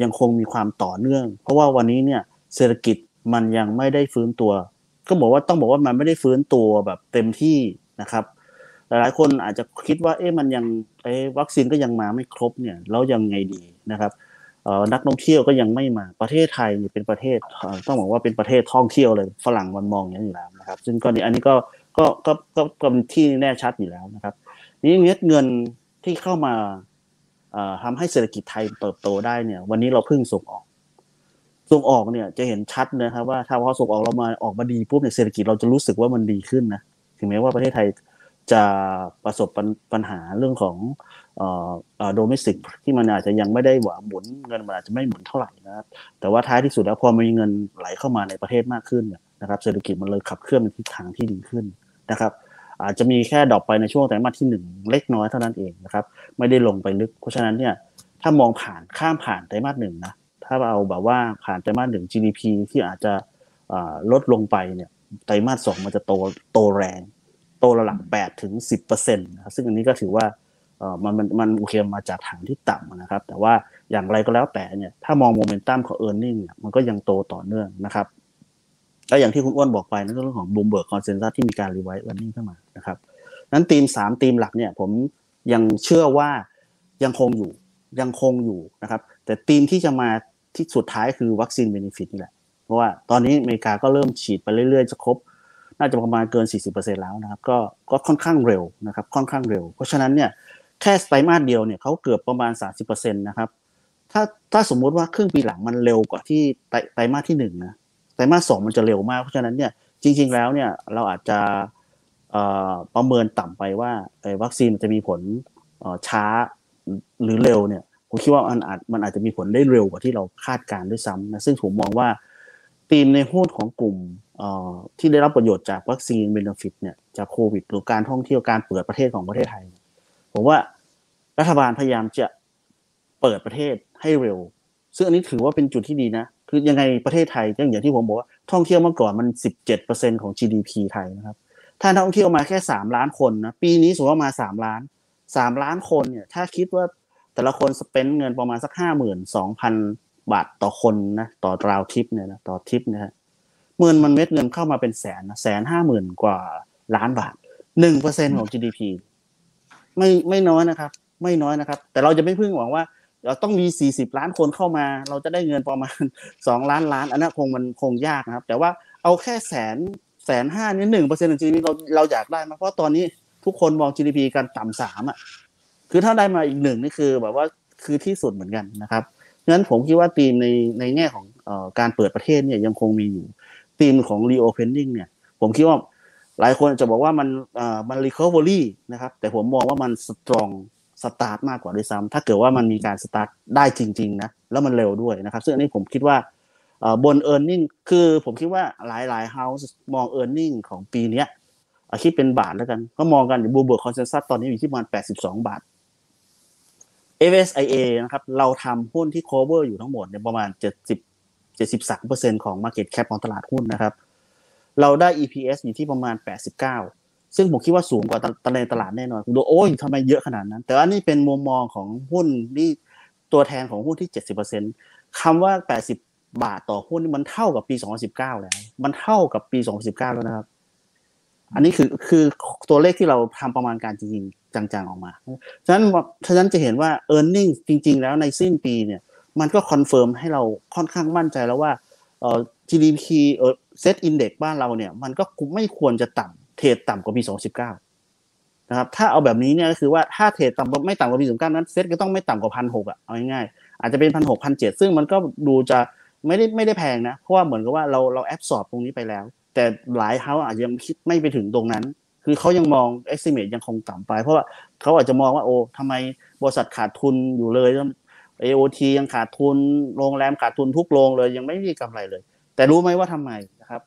ยังคงมีความต่อเนื่องเพราะว่าวันนี้เนี่ยเศรษฐกิจมันยังไม่ได้ฟื้นตัวก็บอกว่าต้องบอกว่ามันไม่ได้ฟื้นตัวแบบเต็มที่นะครับหลายๆคนอาจจะคิดว่ามันยังวัคซีนก็ยังมาไม่ครบเนี่ยแล้วยังไงดีนะครับนักท่องเที่ยวก็ยังไม่มาประเทศไทยเป็นประเทศต้องบอกว่าเป็นประเทศท่องเที่ยวเลยฝรั่งมันมองอย่างนี้อยู่แล้วนะครับซึ่งก็อันนี้ก็ที่แน่ชัดอยู่แล้วนะครับนี่เงินที่เข้ามาทำให้เศรษฐกิจไทยเติบโตได้เนี่ยวันนี้เราเพิ่งส่งออกเนี่ยจะเห็นชัดนะครับว่าถ้าพอส่งออกเรามาออกมาดีปุ๊บเนี่ยเศรษฐกิจเราจะรู้สึกว่ามันดีขึ้นนะถึงแม้ว่าประเทศไทยจะประสบปัญหาเรื่องของโดเมสติกที่มันอาจจะยังไม่ได้หมุนเงินมันอาจจะไม่หมุนเท่าไหร่นะครับแต่ว่าท้ายที่สุดแล้วพอมีเงินไหลเข้ามาในประเทศมากขึ้นนะครับเศรษฐกิจมันเลยขับเคลื่อนในทิศทางที่ดีขึ้นนะครับอาจจะมีแค่ดรอปไปในช่วงไตรมาสที่1เล็กน้อยเท่านั้นเองนะครับไม่ได้ลงไปลึกเพราะฉะนั้นเนี่ยถ้ามองผ่านข้ามผ่านไตรมาส1นะถ้าเอาแบบว่าผ่านไตรมาส1 GDP ที่อาจจะลดลงไปเนี่ยไตรมาส2มันจะโตแรงโตระดับ 8-10% นะครับซึ่งอันนี้ก็ถือว่ามันโอเคมาจากฐานที่ต่ำนะครับแต่ว่าอย่างไรก็แล้วแต่เนี่ยถ้ามองโมเมนตัมของ earning เนี่ยมันก็ยังโตต่อเนื่องนะครับแล้วอย่างที่คุณอ้วนบอกไปนั่นก็เรื่องของ Bloomberg Consensus ที่มีการ revise earning ขึ้นมานะครับนั้นธีม3ธีมหลักเนี่ยผมยังเชื่อว่ายังคงอยู่นะครับแต่ธีมที่จะมาที่สุดท้ายคือ Vaccine Benefit นี่แหละเพราะว่าตอนนี้อเมริกาก็เริ่มฉีดไปเรื่อยๆจะครบน่าจะประมาณเกิน 40% แล้วนะครับก็ค่อนข้างเร็วนะครับเพราะฉะนั้นเนี่ยแค่ไตรมาสเดียวเนี่ยเขาเกือบประมาณ 30% นะครับถ้าสมมุติว่าครึ่งปีหลังมันเร็วกว่าที่ไตรมาสที่1นะไตรมาส2มันจะเร็วมากเพราะฉะนั้นเนี่ยจริงๆแล้วเนี่ยเราอาจจะประเมินต่ำไปว่าวัคซีนมันจะมีผลช้าหรือเร็วเนี่ยผมคิดว่ามันอาจจะมีผลได้เร็วกว่าที่เราคาดการณ์ด้วยซ้ำนะซึ่งผมมองว่าธีมในหุ้นของกลุ่มที่ได้รับประโยชน์จากวัคซีนเบนฟิตเนี่ยจากโควิดหรือการท่องเที่ยวการเปิดประเทศของประเทศไทยผมว่ารัฐบาลพยายามจะเปิดประเทศให้เร็วซึ่งอันนี้ถือว่าเป็นจุดที่ดีนะคือยังไงประเทศไทยอย่างที่ผมบอกว่าท่องเที่ยวเมื่อก่อนมัน 17% ของ GDP ไทยนะครับถ้านักท่องเที่ยวมาแค่3ล้านคนนะปีนี้สมมุติว่ามา3ล้านคนเนี่ยถ้าคิดว่าแต่ละคนสเปนเงินประมาณสัก 52,000 บาทต่อคนนะต่อราวทริปเนี่ยนะต่อทริปนะฮะเงินมันเม็ดเงินเข้ามาเป็นแสนนะ 150,000 กว่าล้านบาท 1% ของ GDP ไม่น้อยนะครับแต่เราจะไม่พึ่งหวังว่าเราต้องมี40ล้านคนเข้ามาเราจะได้เงินประมาณ2ล้านล้านอันนั้นคงยากนะครับแต่ว่าเอาแค่150,000นี่ 1% ของ GDP เราอยากได้มาเพราะตอนนี้ทุกคนมอง GDP กันต่ำ3คือถ้าได้มาอีก1นี่คือแบบว่าคือที่สุดเหมือนกันนะครับงั้นผมคิดว่าธีมในแง่ของการเปิดประเทศเนี่ยยังคงมีอยู่ธีมของ reopening เนี่ยผมคิดว่าหลายคนจะบอกว่ามัน recovery นะครับแต่ผมมองว่ามัน strong start มากกว่าด้วยซ้ำถ้าเกิดว่ามันมีการ start ได้จริงๆนะแล้วมันเร็วด้วยนะครับซึ่งอันนี้ผมคิดว่าบน earning คือผมคิดว่าหลายๆ house มอง earning ของปีเนี้ยคิดเป็นบาทแล้วกันก็มองกันอยู่ Bloomberg Consensus ตอนนี้อยู่ที่ประมาณ82 บาท FSIA นะครับเราทำหุ้นที่ cover อยู่ทั้งหมดเนี่ยประมาณ 73% ของ market cap ของตลาดหุ้นนะครับเราได้ EPS อยู่ที่ประมาณ89ซึ่งผมคิดว่าสูงกว่าในตลาดแน่นอนดูโอ้ยทำไมเยอะขนาดนั้นแต่ว่านี่เป็นมุมมองของหุ้นที่ตัวแทนของหุ้นที่ 70% คำว่า80บาทต่อหุ้นมันเท่ากับปี2019แล้วนะครับอันนี้คือตัวเลขที่เราทำประมาณการจริงๆจังๆออกมาฉะนั้นจะเห็นว่า earning จริงๆแล้วในสิ้นปีเนี่ย มันก็คอนเฟิร์มให้เราค่อนข้างมั่นใจแล้วว่าGDP Set Index บ้านเราเนี่ยมันก็ไม่ควรจะต่ำเทรดต่ำกว่าปี2019นะครับถ้าเอาแบบนี้เนี่ยก็คือว่าถ้าเทรดต่ำไม่ต่ำกว่าปี2019นั้นเซ็ตก็ต้องไม่ต่ำกว่า 1,600 อ่ะเอาง่ายๆอาจจะเป็น 1,600 1,700 ซึ่งมันก็ดูจะไม่ได้แพงนะเพราะว่าเหมือนกับว่าเราแอบซอร์บตรงนี้ไปแล้วแต่หลายเฮ้าอาจจะยังคิดไม่ไปถึงตรงนั้นคือเขายังมอง estimate ยังคงต่ำไปเพราะว่าเขาอาจจะมองว่าโอ้ทำไมบริษัทขาดทุนอยู่เลยAOT ยังขาดทุนโรงแรมขาดทุนทุกโรงเลยยังไม่มีกำไรเลยแต่รู้ไหมว่าทำไมนะครับ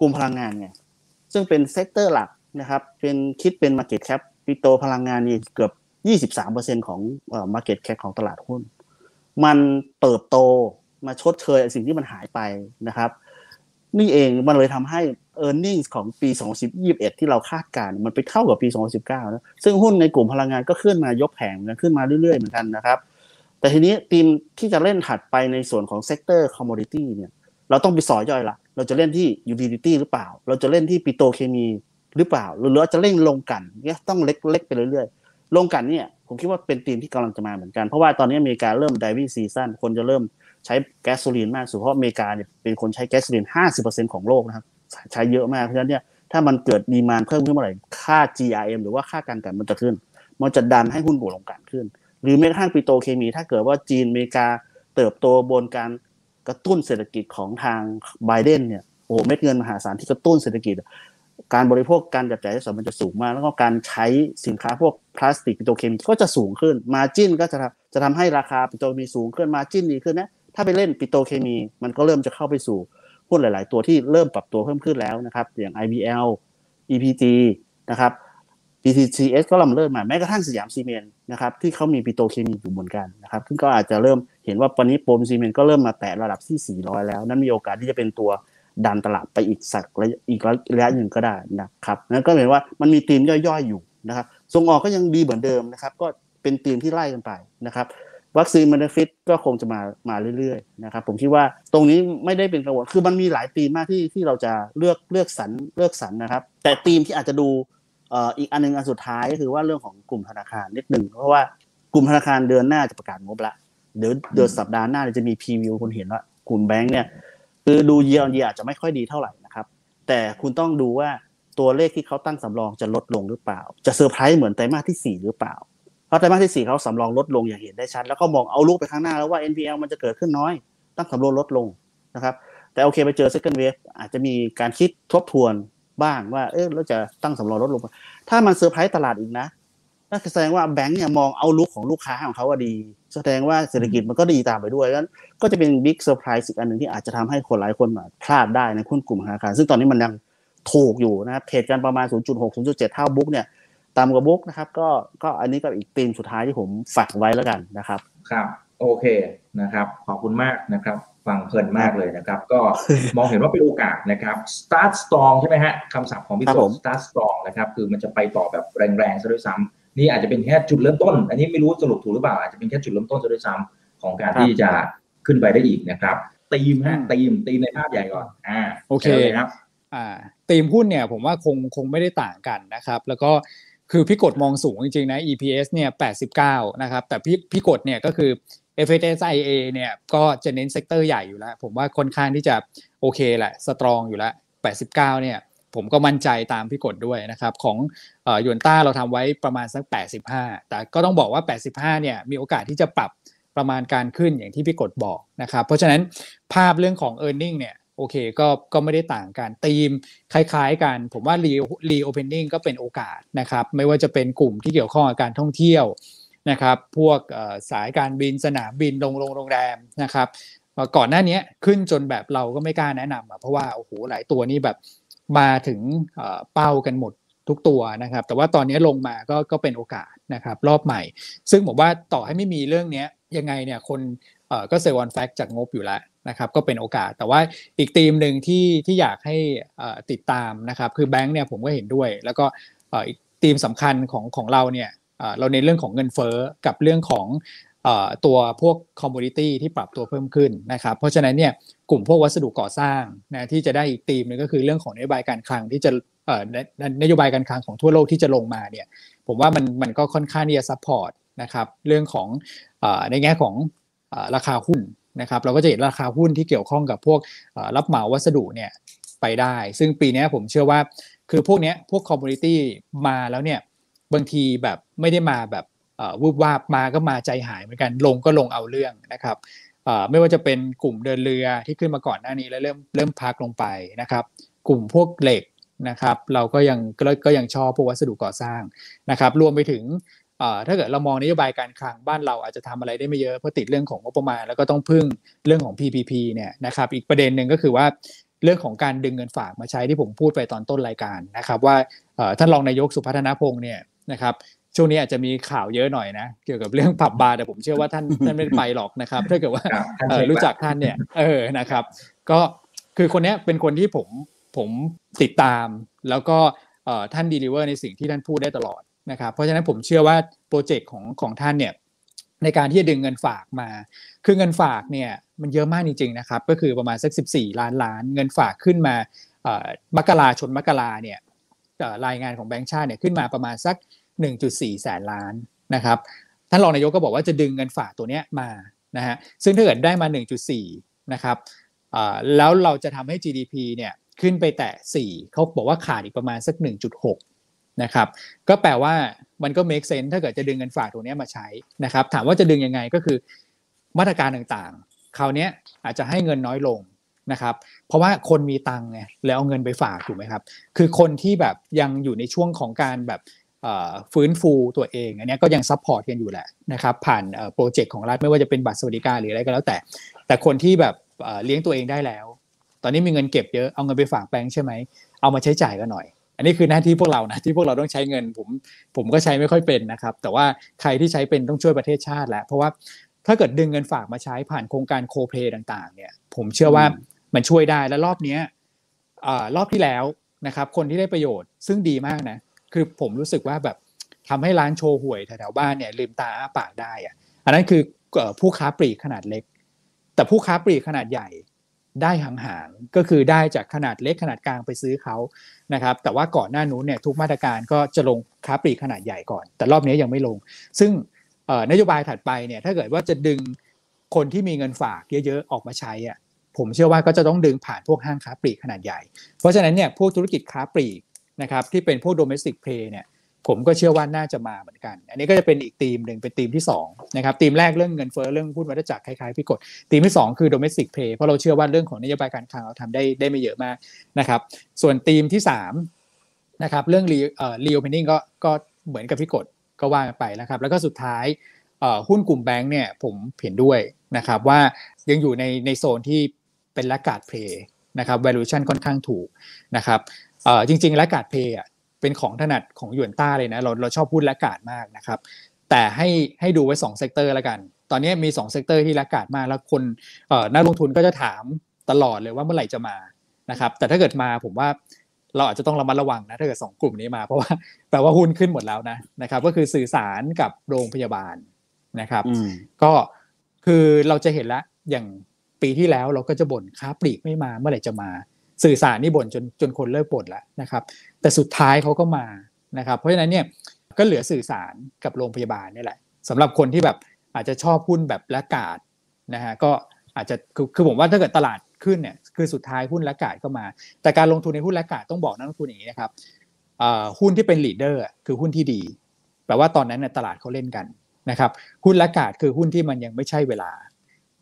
กลุ่มพลังงานไงซึ่งเป็นเซกเตอร์หลักนะครับเป็นคิดเป็น market cap ปิโตพลังงานนี่เกือบ 23% ของmarket cap ของตลาดหุ้นมันเติบโตมาชดเชยสิ่งที่มันหายไปนะครับนี่เองมันเลยทำให้ earnings ของปี2021ที่เราคาดการณ์มันไปเท่ากับปี2019นะซึ่งหุ้นในกลุ่มพลังงานก็ขึ้นมายกแผงนะขึ้นมาเรื่อยๆเหมือนกันนะครับแต่ทีนี้ทีมที่จะเล่นถัดไปในส่วนของเซกเตอร์คอมมอดิตี้เนี่ยเราต้องไปสอยย่อยละเราจะเล่นที่ยูทิลิตี้หรือเปล่าเราจะเล่นที่ปิโตรเคมีหรือเปล่าหรือเราจะเล่นลงกันเนี่ยต้องเล็กๆไปเรื่อยๆลงกันเนี่ยผมคิดว่าเป็นทีมที่กำลังจะมาเหมือนกันเพราะว่าตอนนี้อเมริกาเริ่มไดวิ่งซีซั่นคนจะเริ่มใช้แก๊สโซลีนมากสุดเพราะอเมริกาเนี่ยเป็นคนใช้แก๊สโซลีน 50% ของโลกนะครับใช้เยอะมากเพราะฉะนั้นเนี่ยถ้ามันเกิดดีมานด์เพิ่มขึ้นเมื่อไหร่ค่า GRM หรือว่าค่าการกันมันจะขึ้นมันจะดันให้หุ้นบวกลงกันขึ้นหรือแม้กระทั่งปิโตรเคมีถ้าเกิดว่าจีนอเมริกาเติบโตบนการกระตุ้นเศรษฐกิจของทางไบเดนเนี่ยโอ้เม็ดเงินมหาศาลที่กระตุ้นเศรษฐกิจการบริโภคการจับจ่ายใช้สอยมันจะสูงมากแล้วก็การใช้สินค้าพวกพลาสติกปิโตรเคมีก็จะสูงขึ้นมาจิ้นก็จะทำให้ราคาปิโตรเคมีสูงขึ้นมาจิ้นดีขึ้นนะถ้าไปเล่นปิโตรเคมีมันก็เริ่มจะเข้าไปสู่หุ้นหลายๆตัวที่เริ่มปรับตัวเพิ่มขึ้นแล้วนะครับอย่าง IBL EPG นะครับPTCS ก็เริ่มมาแม้กระทั่งสยามซีเมนต์นะครับที่เขามีปิโตรเคมีอยู่เหมือนกันนะครับซึ่งก็อาจจะเริ่มเห็นว่าตอนนี้ปมซีเมนต์ก็เริ่มมาแตะระดับที่400แล้วนั่นมีโอกาสที่จะเป็นตัวดันตลาดไปอีกสักอีกระยะหนึ่งก็ได้นะครับนั่นก็เห็นว่ามันมีธีมย่อยๆอยู่นะครับส่งออกก็ยังดีเหมือนเดิมนะครับก็เป็นธีมที่ไล่กันไปนะครับวัคซีนมันฟิตก็คงจะมาเรื่อยๆนะครับผมคิดว่าตรงนี้ไม่ได้เป็นกังวลคือมันมีหลายธีมมากที่เราจะเลือกสรรนะครับแต่ธีมที่อาจจะดูอีกอันนึงอันสุดท้ายก็คือว่าเรื่องของกลุ่มธนาคารนิดหนึ่งเพราะว่ากลุ่มธนาคารเดือนหน้าจะประกาศงบละเดี๋ยวเดือนสัปดาห์หน้าจะมีพรีวิวคุณเห็นว่ากลุ่มแบงค์เนี่ยคือดูเยียร์ออนเยียร์อาจจะไม่ค่อยดีเท่าไหร่นะครับแต่คุณต้องดูว่าตัวเลขที่เขาตั้งสำรองจะลดลงหรือเปล่าจะเซอร์ไพรส์เหมือนไตรมาสที่4หรือเปล่าเพราะไตรมาสที่4เขาสำรองลดลงอย่างเห็นได้ชัดแล้วก็มองเอาลุกไปข้างหน้าแล้วว่า NPL มันจะเกิดขึ้นน้อยตั้งสำรองลดลงนะครับแต่โอเคไปเจอ second wave อาจจะมีการคิดทบทวนบ้างว่าเราจะตั้งสำรองลดลงถ้ามันเซอร์ไพรส์ตลาดอีกนะนั่นแสดงว่าแบงค์เนี่ยมองเอาลุกของลูกค้าของเขาว่าดีแสดงว่าเศรษฐกิจมันก็ดีตามไปด้วยแล้วก็จะเป็นบิ๊กเซอร์ไพรส์อีกอันหนึ่งที่อาจจะทำให้คนหลายคนพลาดได้ในหุ้นกลุ่มธนาคารซึ่งตอนนี้มันยังถูกอยู่นะครับเทรดกันประมาณ 0.6-0.7 เท่าบุ๊กเนี่ยตามกับบุ๊กนะครับก็อันนี้ก็อีกธีมสุดท้ายที่ผมฝากไว้แล้วกันนะครับครับโอเคนะครับขอบคุณมากนะครับฟังเพลินมากเลยนะครับก็มองเห็นว่าเป็นโอกาสนะครับ start strong ใช่ไหมฮะคำศัพท์ของพี่โต start strong นะครับคือมันจะไปต่อแบบแรงๆซะด้วยซ้ำนี่อาจจะเป็นแค่จุดเริ่มต้นอันนี้ไม่รู้สรุปถูกหรือเปล่าอาจจะเป็นแค่จุดเริ่มต้นซะด้วยซ้ำของการที่จะขึ้นไปได้อีกนะครับธีมในภาพใหญ่ก่อนโอเคครับธีมหุ้นเนี่ยผมว่าคงไม่ได้ต่างกันนะครับแล้วก็คือพี่กดมองสูงจริงๆนะ EPS เนี่ย89นะครับแต่พี่กดเนี่ยก็คือFSIA เนี่ยก็จะเน้นเซกเตอร์ใหญ่อยู่แล้วผมว่าค่อนข้างที่จะโอเคแหละสตรองอยู่แล้ว89เนี่ยผมก็มั่นใจตามพี่กดด้วยนะครับของยวนต้าเราทำไว้ประมาณสัก85แต่ก็ต้องบอกว่า85เนี่ยมีโอกาสที่จะปรับประมาณการขึ้นอย่างที่พี่กดบอกนะครับเพราะฉะนั้นภาพเรื่องของ earning เนี่ยโอเคก็ไม่ได้ต่างกันธีมคล้ายๆกันผมว่า reopening ก็เป็นโอกาสนะครับไม่ว่าจะเป็นกลุ่มที่เกี่ยวข้องกับการท่องเที่ยวนะครับพวกสายการบินสนามบินโรงแรมนะครับก่อนหน้านี้ขึ้นจนแบบเราก็ไม่กล้าแนะนำเพราะว่าโอ้โหหลายตัวนี่แบบมาถึงเป้ากันหมดทุกตัวนะครับแต่ว่าตอนนี้ลงมาก็เป็นโอกาสนะครับรอบใหม่ซึ่งผมว่าต่อให้ไม่มีเรื่องนี้ยังไงเนี่ยคนก็เซลล์ออนแฟกต์จากงบอยู่แล้วนะครับก็เป็นโอกาสแต่ว่าอีกธีมหนึ่งที่อยากให้ติดตามนะครับคือแบงค์เนี่ยผมก็เห็นด้วยแล้วก็อีกธีมสำคัญของเราเนี่ยเราในเรื่องของเงินเฟ้อกับเรื่องของตัวพวกคอมโมดิตี้ที่ปรับตัวเพิ่มขึ้นนะครับเพราะฉะนั้นเนี่ยกลุ่มพวกวัสดุก่อสร้างนะที่จะได้อีกธีมนึงก็คือเรื่องของนโยบายการคลังที่จะนโยบายการคลังของทั่วโลกที่จะลงมาเนี่ยผมว่ามันก็ค่อนข้างที่จะซัพพอร์ตนะครับเรื่องของในแง่ของ ราคาหุ้นนะครับเราก็จะเห็นราคาหุ้นที่เกี่ยวข้องกับพวกรับเหมาวัสดุเนี่ยไปได้ซึ่งปีนี้ผมเชื่อว่าคือพวกนี้พวกคอมมูนิตี้มาแล้วเนี่ยบางทีแบบไม่ได้มาแบบวูบวาบมาก็มาใจหายเหมือนกันลงก็ลงเอาเรื่องนะครับไม่ว่าจะเป็นกลุ่มเดินเรือที่ขึ้นมาก่อนหน้านี้แล้วเริ่มพักลงไปนะครับกลุ่มพวกเหล็กนะครับเราก็ยังชอบพวกวัสดุก่อสร้างนะครับรวมไปถึงถ้าเกิดเรามองนโยบายการคลังบ้านเราอาจจะทำอะไรได้ไม่เยอะเพราะติดเรื่องของงบประมาณแล้วก็ต้องพึ่งเรื่องของ PPP เนี่ยนะครับอีกประเด็นหนึ่งก็คือว่าเรื่องของการดึงเงินฝากมาใช้ที่ผมพูดไปตอนต้นรายการนะครับว่าท่านรองนายกสุพัฒนพงษ์เนี่ยนะครับช่วงนี้อาจจะมีข่าวเยอะหน่อยนะเกี่ยวกับเรื่องผับบาร์แต่ผมเชื่อว่าท่านไม่ไปหรอกนะครับถ้าเกิดว่ารู้จักท่านเนี่ยนะครับก็คือคนนี้เป็นคนที่ผมติดตามแล้วก็ท่านดีลิเวอร์ในสิ่งที่ท่านพูดได้ตลอดนะครับเพราะฉะนั้นผมเชื่อว่าโปรเจกต์ของท่านเนี่ยในการที่จะดึงเงินฝากมาคือเงินฝากเนี่ยมันเยอะมากจริงๆนะครับก็คือประมาณสัก14ล้านล้านเงินฝากขึ้นมามกราชนมกราเนี่ยรายงานของแบงก์ชาติเนี่ยขึ้นมาประมาณสัก 1.4 แสนล้านนะครับท่านรองนายกก็บอกว่าจะดึงเงินฝากตัวเนี้ยมานะฮะซึ่งถ้าเกิดได้มา 1.4 นะครับแล้วเราจะทำให้ GDP เนี่ยขึ้นไปแตะ4เขาบอกว่าขาดอีกประมาณสัก 1.6 นะครับก็แปลว่ามันก็ make sense ถ้าเกิดจะดึงเงินฝากตัวเนี้ยมาใช้นะครับถามว่าจะดึงยังไงก็คือมาตรการต่างๆคราวนี้อาจจะให้เงินน้อยลงนะครับเพราะว่าคนมีตังค์ไงแล้วเอาเงินไปฝากถูกไหมครับคือคนที่แบบยังอยู่ในช่วงของการแบบฟื้นฟูตัวเองอันนี้ก็ยังซัพพอร์ตกันอยู่แหละนะครับผ่านโปรเจกต์ของรัฐไม่ว่าจะเป็นบัตรสวัสดิการหรืออะไรก็แล้วแต่คนที่แบบเลี้ยงตัวเองได้แล้วตอนนี้มีเงินเก็บเยอะเอาเงินไปฝากแบงค์ใช่ไหมเอามาใช้จ่ายกันหน่อยอันนี้คือหน้าที่พวกเรานะที่พวกเราต้องใช้เงินผมก็ใช้ไม่ค่อยเป็นนะครับแต่ว่าใครที่ใช้เป็นต้องช่วยประเทศชาติแหละเพราะว่าถ้าเกิดดึงเงินฝากมาใช้ผ่านโครงการโคเพลย์ต่างๆเนี่ยผมเชื่อว่ามันช่วยได้และรอบนี้รอบที่แล้วนะครับคนที่ได้ประโยชน์ซึ่งดีมากนะคือผมรู้สึกว่าแบบทำให้ร้านโชว์หวยแถวๆบ้านเนี่ยลืมตาอ้าปากได้อะอันนั้นคือผู้ค้าปลีกขนาดเล็กแต่ผู้ค้าปลีกขนาดใหญ่ได้ห่างๆก็คือได้จากขนาดเล็กขนาดกลางไปซื้อเขานะครับแต่ว่าก่อนหน้านู้นเนี่ยทุกมาตรการก็จะลงค้าปลีกขนาดใหญ่ก่อนแต่รอบนี้ยังไม่ลงซึ่งนโยบายถัดไปเนี่ยถ้าเกิดว่าจะดึงคนที่มีเงินฝากเยอะๆออกมาใช้อ่ะผมเชื่อว่าก็จะต้องดึงผ่านพวกห้างค้าปลีกขนาดใหญ่เพราะฉะนั้นเนี่ยพวกธุรกิจค้าปลีกนะครับที่เป็นพวก domestic play เนี่ยผมก็เชื่อว่าน่าจะมาเหมือนกันอันนี้ก็จะเป็นอีกธีมหนึ่งเป็นธีมที่2นะครับธีมแรกเรื่องเงินเฟ้อเรื่องหุ้นวัฏจักรคล้ายๆพี่กดธีมที่2คือ domestic play เพราะเราเชื่อว่าเรื่องของนโยบายการคลังเราทำได้ไม่เยอะมากนะครับส่วนธีมที่3นะครับเรื่อง reopening ก็เหมือนกับพี่กดก็ว่ากันไปนะครับแล้วก็สุดท้ายหุ้นกลุ่มแบงค์เนี่ยผมเห็นด้วยนะครับว่ายังอยู่ในโซนที่เป็นลักการ์ดเพลย์นะครับ valuation ค่อนข้างถูกนะครับจริงๆลักการ์ดเพย์อ่ะเป็นของถนัดของหยวนต้าเลยนะเราชอบพูดลักการ์ดมากนะครับแต่ให้ดูไว้2เซกเตอร์ละกันตอนนี้มี2เซกเตอร์ที่ลักการ์ดมากแล้วคนนักลงทุนก็จะถามตลอดเลยว่าเมื่อไหร่จะมานะครับแต่ถ้าเกิดมาผมว่าเราอาจจะต้องระมัดระวังนะถ้าเกิด2กลุ่มนี้มาเพราะว่าแปลว่าหุ้นขึ้นหมดแล้วนะครับก็คือสื่อสารกับโรงพยาบาลนะครับก็คือเราจะเห็นละอย่างปีที่แล้วเราก็จะบ่นค้าปลีกไม่มาเมื่อไหร่จะมาสื่อสารนี่บ่นจนคนเลิกบ่นละนะครับแต่สุดท้ายเขาก็มานะครับเพราะฉะนั้นเนี่ยก็เหลือสื่อสารกับโรงพยาบาลนี่แหละสำหรับคนที่แบบอาจจะชอบหุ้นแบบละกาดนะฮะก็อาจจะคือผมว่าถ้าเกิดตลาดขึ้นเนี่ยคือสุดท้ายหุ้นละกาดก็มาแต่การลงทุนในหุ้นละกาดต้องบอกนักลงทุนอย่างนี้นะครับหุ้นที่เป็นลีดเดอร์คือหุ้นที่ดีแปลว่าตอนนั้นตลาดเขาเล่นกันนะครับหุ้นละกาดคือหุ้นที่มันยังไม่ใช่เวลา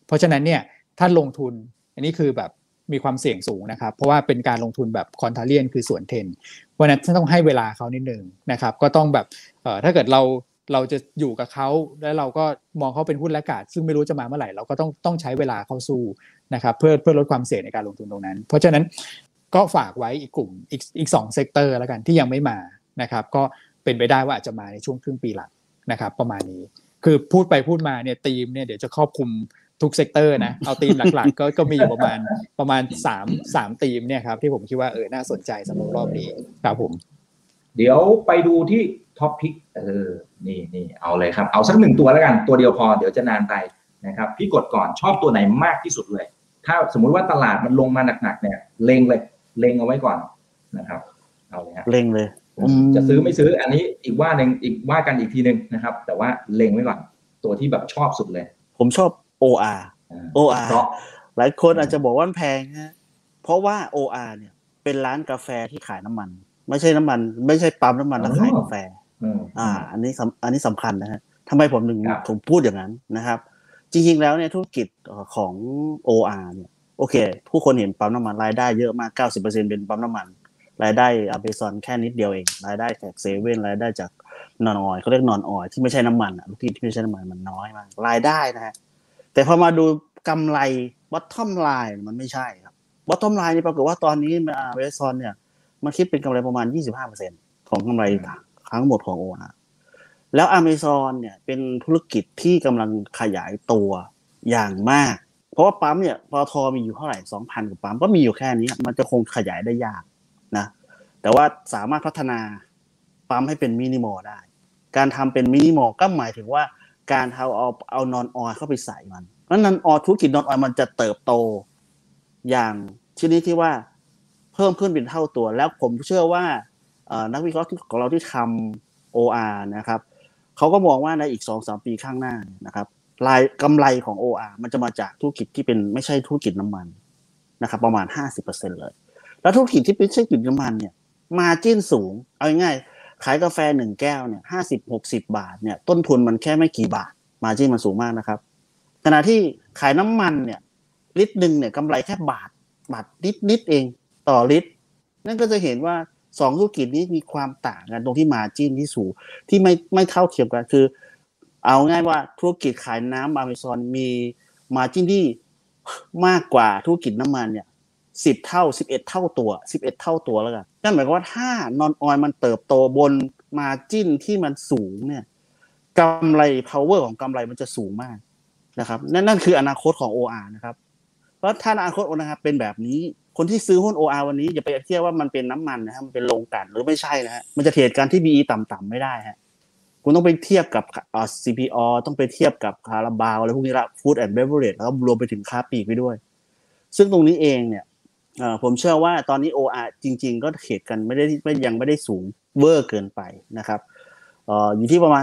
เพราะฉะนั้นเนี่ยถ้าลงทุนอันนี้คือแบบมีความเสี่ยงสูงนะครับเพราะว่าเป็นการลงทุนแบบคอนทราเรียนคือสวนเทรนด์เพราะฉะนั้นต้องให้เวลาเขานิดนึงนะครับก็ต้องแบบถ้าเกิดเราจะอยู่กับเขาแล้วเราก็มองเขาเป็นหุ้นละกาดซึ่งไม่รู้จะมาเมื่อไหร่เราก็ต้องใช้เวลาเข้าสู้นะครับเพื่อลดความเสี่ยงในการลงทุนตรงนั้นเพราะฉะนั้นก็ฝากไว้อีกกลุ่มอีก2เซกเตอร์แล้วกันที่ยังไม่มานะครับก็เป็นไปได้ว่าอาจจะมาในช่วงครึ่งปีหลังนะครับประมาณนี้คือพูดไปพูดมาเนี่ยธีมเนี่ยเดี๋ยวจะครอบคลุมทุกเซกเตอร์นะเอาธีมหลักๆ ก็มีอยู่ประมาณ3ธีมเนี่ยครับที่ผมคิดว่าน่าสนใจสำหรับรอบนี้ครับผมเดี๋ยวไปดูที่ท็อปพิกนี่เอาเลยครับเอาสัก1ตัวแล้วกันตัวเดียวพอเดี๋ยวจะนานไปนะครับพี่กดก่อนชอบตัวไหนมากที่สุดเลยถ้าสมมุติว่าตลาดมันลงมาหนักๆเนี่ยเล็งเอาไว้ก่อนนะครับเอาเลยครับเล็งเลยจะซื้อไม่ซื้ออันนี้อีกว่านึงอีกว่ากันอีกทีนึงนะครับแต่ว่าเล็งไว้ก่อนตัวที่แบบชอบสุดเลยผมชอบ OR OR หลายคนอาจจะบอกว่ามันแพงฮะเพราะว่า OR เนี่ยเป็นร้านกาแฟที่ขายน้ำมันไม่ใช่น้ำมันไม่ใช่ปั๊มน้ำมันแล้วขายกาแฟอันนี้สำคัญนะฮะทำไมผมถึงพูดอย่างนั้นนะครับจริงๆแล้วเนี่ยธุรกิจของ OR เนี่ยโอเคผู้คนเห็นปั๊มน้ำมันรายได้เยอะมาก 90% เป็นปั๊มน้ำมันรายได้ Amazon แค่นิดเดียวเองรายได้จากเซเว่นรายได้จากนอนออยเขาเรียกนอนออยที่ไม่ใช่น้ำมันอ่ะลูกที่ไม่ใช่น้ำมันมันน้อยมากรายได้นะฮะแต่พอมาดูกำไร bottom line มันไม่ใช่ครับ bottom line นี่ปรากฏว่าตอนนี้ Amazon เนี่ยมันคิดเป็นกำไรประมาณ 25% ของกำไรทั้งหมดของ OR แล้ว Amazon เนี่ยเป็นธุรกิจที่กำลังขยายตัวอย่างมากเพราะว่าปั๊มเนี่ยปตท.มีอยู่เท่าไหร่ 2,000 กว่าปั๊มก็มีอยู่แค่นี้มันจะคงขยายได้ยากนะแต่ว่าสามารถพัฒนาปั๊มให้เป็นมินิมอลได้การทำเป็นมินิมอลก็หมายถึงว่าการเอานอนออยเข้าไปใส่มันเพราะนั้นออธุรกิจนอนออยมันจะเติบโตอย่างชนิดที่ว่าเพิ่มขึ้นเป็นเท่าตัวแล้วผมเชื่อว่านักวิเคราะห์ของเราที่ทำ OR นะครับเขาก็มองว่าในอีก 2-3 ปีข้างหน้านะครับรายกำไรของ OR มันจะมาจากธุรกิจที่เป็นไม่ใช่ธุรกิจน้ำมันนะครับประมาณ 50% เลยแล้วธุรกิจที่เป็นธุรกิจน้ำมันเนี่ยมาจิ้นสูงเอาง่ายๆขายกาแฟ1แก้วเนี่ย50-60 บาทเนี่ยต้นทุนมันแค่ไม่กี่บาทมาจิ้นมันสูงมากนะครับขณะที่ขายน้ำมันเนี่ยลิตรนึงเนี่ยกำไรแค่บาทนิดๆเองต่อลิตรนั่นก็จะเห็นว่า2ธุรกิจนี้มีความต่างกันตรงที่มาจิ้นที่สูงที่ไม่เท่าเทียมกันคือเอาง่ายว่าธุรกิจขายน้ำ Amazon มีมาร์จิ้นที่มากกว่าธุรกิจน้ำมันเนี่ย10เท่า11เท่าตัว11เท่าตัวแล้วกันนั่นหมายความว่าถ้านอนออยมันเติบโตบนมาร์จิ้นที่มันสูงเนี่ยกำไร power ของกำไรมันจะสูงมากนะครับนั่นคืออนาคตของ OR นะครับเพราะถ้าอนาคตนะครับเป็นแบบนี้คนที่ซื้อหุ้น OR วันนี้อย่าไปเชื่อว่ามันเป็นน้ำมันนะฮะมันเป็นโรงกลั่นหรือไม่ใช่นะฮะมันจะเทรดกันที่ BE ต่ำๆไม่ได้ฮะคุณต้องไปเทียบกับCPO ต้องไปเทียบกับคาราบาวอะไรพวกนี้ละ Food and Beverage แล้วก็รวมไปถึงค้าปลีกไปด้วยซึ่งตรงนี้เองเนี่ยผมเชื่อว่าตอนนี้ OR จริงๆก็เขตกันยังไม่ได้สูงเวอร์เกินไปนะครับอยู่ที่ประมาณ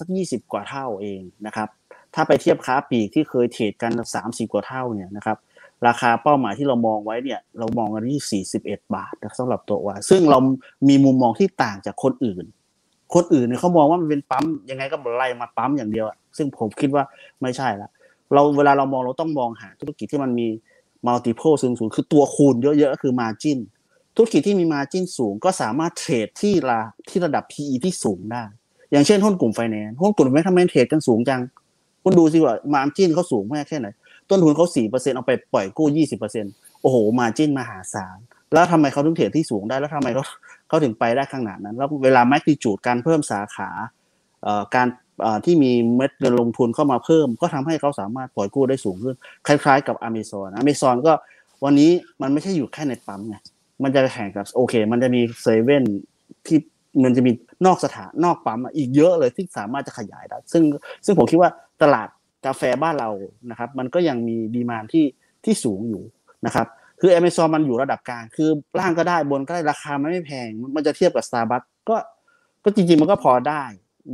สัก20กว่าเท่าเองนะครับถ้าไปเทียบค้าปลีกที่เคยเทรดกัน30กว่าเท่าเนี่ยนะครับราคาเป้าหมายที่เรามองไว้เนี่ยเรามองกันที่41บาทสำหรับตัว OR ซึ่งเรามีมุมมองที่ต่างจากคนอื่นเนี่ยเขามองว่ามันเป็นปั๊มยังไงก็ไล่มาปั๊มอย่างเดียวอ่ะซึ่งผมคิดว่าไม่ใช่ละเราเวลาเรามองเราต้องมองหาธุรกิจที่มันมี multiple สูงๆคือตัวคูณเยอะๆก็คือ margin ธุรกิจที่มี margin สูงก็สามารถเทรดที่ระดับ PE ที่สูงได้อย่างเช่นหุ้นกลุ่มไฟแนนซ์หุ้นกลุ่มนี้ทำไมเทรดกันสูงจังคุณดูสิว่า margin เขาสูงมากแค่ไหนต้นทุนเขา 4% เอาไปปล่อยกู้ 20% โอ้โห margin มหาศาลแล้วทำไมเขาถึงเทรดที่สูงได้แล้วทำไมเขาถึงไปได้ขนาดนั้นแล้วเวลาแมกนิจูดการเพิ่มสาขาการที่มีเม็ดเงินลงทุนเข้ามาเพิ่มก็ทำให้เขาสามารถปล่อยกู้ได้สูงขึ้นคล้ายๆกับ Amazon ก็วันนี้มันไม่ใช่อยู่แค่ในปั๊มไงมันจะแข่งกับโอเคมันจะมีเซเว่นที่มันจะมีนอกปั๊มอีกเยอะเลยที่สามารถจะขยายได้ซึ่งผมคิดว่าตลาดกาแฟบ้านเรานะครับมันก็ยังมีดีมานที่สูงอยู่นะครับคือ Amazon มันอยู่ระดับกลางคือล่างก็ได้บนก็ได้ราคาไม่แพงมันจะเทียบกับ Starbucks ก็จริงๆมันก็พอได้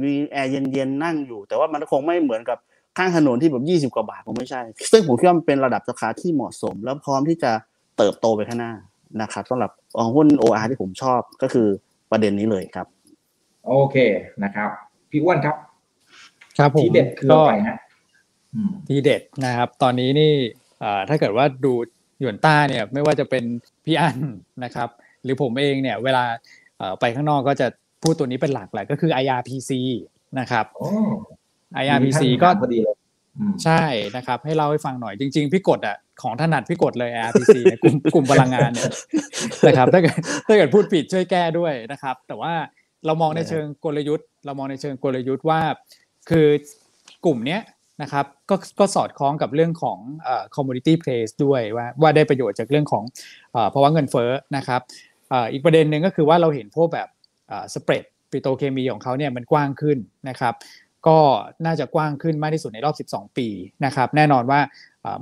มีแอร์เย็นๆนั่งอยู่แต่ว่ามันคงไม่เหมือนกับข้างถนนที่แบบ20กว่าบาทคงไม่ใช่ซึ่งผมคิดว่ามันเป็นระดับราคาที่เหมาะสมแล้วพร้อมที่จะเติบโตไปข้างหน้านะครับสำหรับหุ้น OR ที่ผมชอบก็คือประเด็นนี้เลยครับโอเคนะครับพี่อ้วนครับครับผมที่เด็ดคืออะไรฮะที่เด็ดนะครับตอนนี้นี่ถ้าเกิดว่าดูหยวนต้าเนี่ยไม่ว่าจะเป็นพี่อั้นนะครับหรือผมเองเนี่ยเวลาไปข้างนอกก็จะพูดตัวนี้เป็นหลักแหละก็คือ IRPC นะครับIRPC ก็พอดีเลยใช่นะครับให้เล่าให้ฟังหน่อยจริงๆพี่กดอ่ะของถนัดพี่กดเลย IRPC ในกลุ่มพลังงานเนี่ยนะครับถ้าเกิดพูดผิดช่วยแก้ด้วยนะครับแต่ว่าเรามองในเชิงกลยุทธ์ว่าคือกลุ่มเนี้ยนะครับก็สอดคล้องกับเรื่องของcommodity plays ด้วยว่าได้ประโยชน์จากเรื่องของภาวะเงินเฟ้อนะครับอีกประเด็นหนึ่งก็คือว่าเราเห็นพวกแบบสเปรดปิโตรเคมีของเขาเนี่ยมันกว้างขึ้นนะครับก็น่าจะกว้างขึ้นมากที่สุดในรอบ12ปีนะครับแน่นอนว่า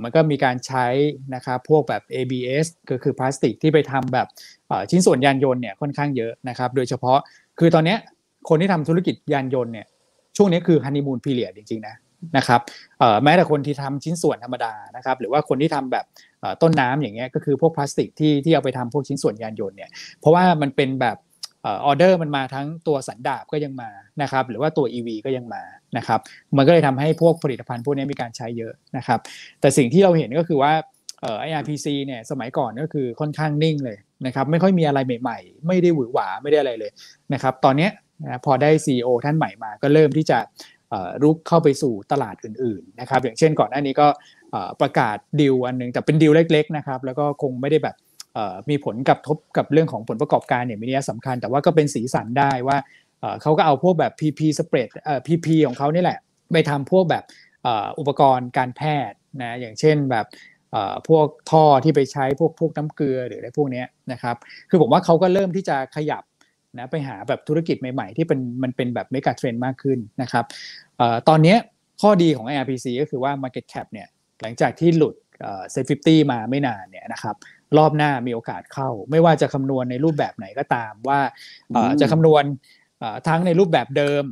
มันก็มีการใช้นะครับพวกแบบ ABS ก็คือพลาสติกที่ไปทำแบบชิ้นส่วนยานยนต์เนี่ยค่อนข้างเยอะนะครับโดยเฉพาะคือตอนนี้คนที่ทำธุรกิจยานยนต์เนี่ยช่วงนี้คือฮันนีมูนพีเรียดจริงๆนะ นะครับแม้แต่คนที่ทำชิ้นส่วนธรรมดานะครับหรือว่าคนที่ทำแบบต้นน้ำอย่างเงี้ยก็คือพวกพลาสติกที่เอาไปทำพวกชิ้นส่วนยานยนต์เนี่ยเพราะว่ามันเป็นแบบออเดอร์มันมาทั้งตัวสันดาปก็ยังมานะครับหรือว่าตัว EV ก็ยังมานะครับมันก็เลยทำให้พวกผลิตภัณฑ์พวกนี้มีการใช้เยอะนะครับแต่สิ่งที่เราเห็นก็คือว่าIRPC เนี่ยสมัยก่อนก็คือค่อนข้างนิ่งเลยนะครับไม่ค่อยมีอะไรใหม่ๆไม่ได้หวือหวาไม่ได้อะไรเลยนะครับตอนนี้พอได้ CEO ท่านใหม่มาก็เริ่มที่จะรุกเข้าไปสู่ตลาดอื่นๆนะครับอย่างเช่นก่อนหน้านี้ก็ประกาศดีลอันนึงแต่เป็นดีลเล็กๆนะครับแล้วก็คงไม่ได้แบบมีผลกระทบกับเรื่องของผลประกอบการเนี่ยมีนัยสำคัญแต่ว่าก็เป็นสีสันได้ว่าเขาก็เอาพวกแบบ PP spread PP ของเขานี่แหละไปทำพวกแบบอุปกรณ์การแพทย์นะอย่างเช่นแบบพวกท่อที่ไปใช้พวกน้ำเกลือหรืออะไรพวกนี้นะครับคือผมว่าเขาก็เริ่มที่จะขยับนะไปหาแบบธุรกิจใหม่ๆที่มันเป็นแบบเมกะเทรนด์มากขึ้นนะครับตอนนี้ข้อดีของ IRPC ก็คือว่า Market Cap เนี่ยหลังจากที่หลุดS&P 50มาไม่นานเนี่ยนะครับรอบหน้ามีโอกาสเข้าไม่ว่าจะคำนวณในรูปแบบไหนก็ตามว่าจะคำนวณทั้งในรูปแบบเดิม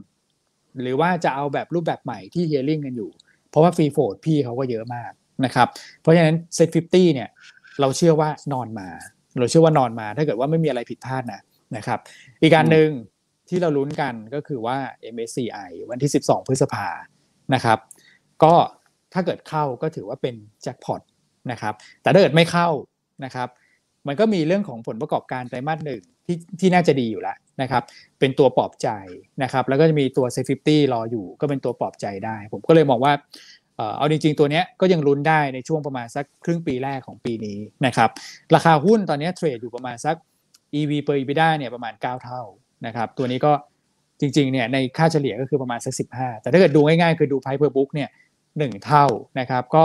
หรือว่าจะเอาแบบรูปแบบใหม่ที่ Hearing กันอยู่เพราะว่า Free Float พี่เขาก็เยอะมากนะครับเพราะฉะนั้น S&P 50เนี่ยเราเชื่อว่านอนมาถ้าเกิดว่าไม่มีอะไรผิดพลาดนะครับอีกการหนึ่งที่เราลุ้นกันก็คือว่า MSCI วันที่12พฤษภานะครับก็ถ้าเกิดเข้าก็ถือว่าเป็นแจ็คพอตนะครับแต่ถ้าเกิดไม่เข้านะครับมันก็มีเรื่องของผลประกอบการไตรมาสหนึ่งที่น่าจะดีอยู่แล้วนะครับเป็นตัวปลอบใจนะครับแล้วก็จะมีตัว S&P 50รออยู่ก็เป็นตัวปลอบใจได้ผมก็เลยมองว่าเอาจริงๆตัวนี้ก็ยังลุ้นได้ในช่วงประมาณสักครึ่งปีแรกของปีนี้นะครับราคาหุ้นตอนนี้เทรดอยู่ประมาณสัก EV per EBITDA เนี่ยประมาณ9เท่านะครับตัวนี้ก็จริงๆเนี่ยในค่าเฉลี่ยก็คือประมาณสัก15แต่ถ้าเกิดดูง่ายๆคือดู Price per book เนี่ย1เท่านะครับก็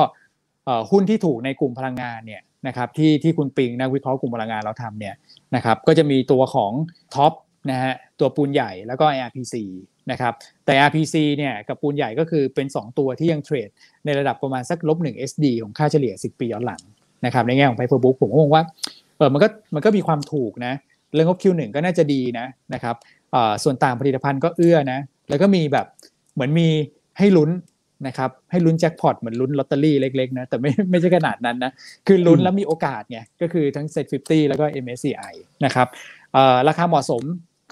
หุ้นที่ถูกในกลุ่มพลังงานเนี่ยนะครับที่คุณปิงนักวิเคราะห์กลุ่มพลังงานเราทำเนี่ยนะครับก็จะมีตัวของท็อปนะฮะตัวปูนใหญ่แล้วก็ IRPCนะครับแต่ RPC เนี่ยกับปูนใหญ่ก็คือเป็น2ตัวที่ยังเทรดในระดับประมาณสัก -1 SD ของค่าเฉลี่ย10ปีย้อนหลังนะครับในแง่ของ Price per book ผมก็มองว่ามันก็มีความถูกนะเรื่องงบ Q1 ก็น่าจะดีนะครับส่วนต่างผลิตภัณฑ์ก็เอื้อนะแล้วก็มีแบบเหมือนมีให้ลุ้นนะครับให้ลุ้นแจ็คพอตเหมือนลุ้นลอตเตอรี่เล็กๆนะแต่ไม่ใช่ขนาดนั้นนะคือลุ้นแล้วมีโอกาสไงก็คือทั้ง S&P 50แล้วก็ MSCI นะครับราคาเหมาะสม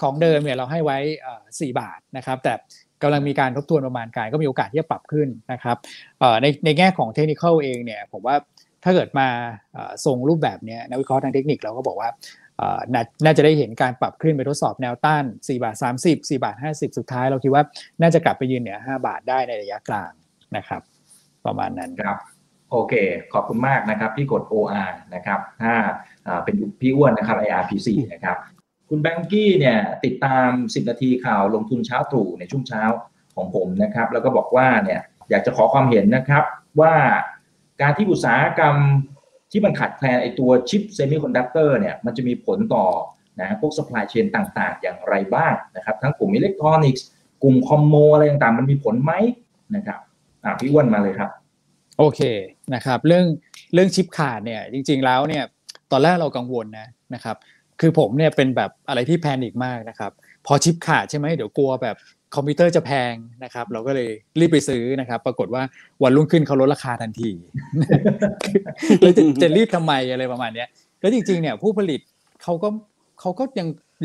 ของเดิมเนี่ยเราให้ไว้4บาทนะครับแต่กำลังมีการทบทวนประมาณการก็มีโอกาสที่จะปรับขึ้นนะครับในแง่ของเทคนิคเองเนี่ยผมว่าถ้าเกิดมาทรงรูปแบบนี้นักวิเคราะห์ทางเทคนิคเราก็บอกว่าน่าจะได้เห็นการปรับขึ้นไปทดสอบแนวต้าน4.30 4.50 สุดท้ายเราคิดว่าน่าจะกลับไปยืนเหนือ5บาทได้ในระยะกลางนะครับประมาณนั้นครับโอเคขอบคุณมากนะครับพี่กด OR นะครับถ้าเป็นพี่อ้วนนะครับ IRPC นะครับคุณแบงกี้เนี่ยติดตาม10นาทีข่าวลงทุนเช้าตรู่ในช่วงเช้าของผมนะครับแล้วก็บอกว่าเนี่ยอยากจะขอความเห็นนะครับว่าการที่อุตสาหกรรมที่มันขาดแคลนไอตัวชิปเซมิคอนดักเตอร์เนี่ยมันจะมีผลต่อนะพวกซัพพลายเชนต่างๆอย่างไรบ้างนะครับทั้งกลุ่มอิเล็กทรอนิกส์กลุ่มคอมโมอะไรต่างๆมันมีผลไหมนะครับพี่อ้วนมาเลยครับโอเคนะครับเรื่องชิปขาดเนี่ยจริงๆแล้วเนี่ยตอนแรกเรากังวลนะครับคือผมเนี่ยเป็นแบบอะไรที่แพนิคมากนะครับพอชิปขาดใช่ไหมเดี๋ยวกลัวแบบคอมพิวเตอร์จะแพงนะครับเราก็เลยรีบไปซื้อนะครับปรากฏว่าวันรุ่งขึ้นเขาลดราคาทันทีแล้วจะรีบทำไมอะไรประมาณนี้แล้วจริงๆเนี่ยผู้ผลิตเขาก็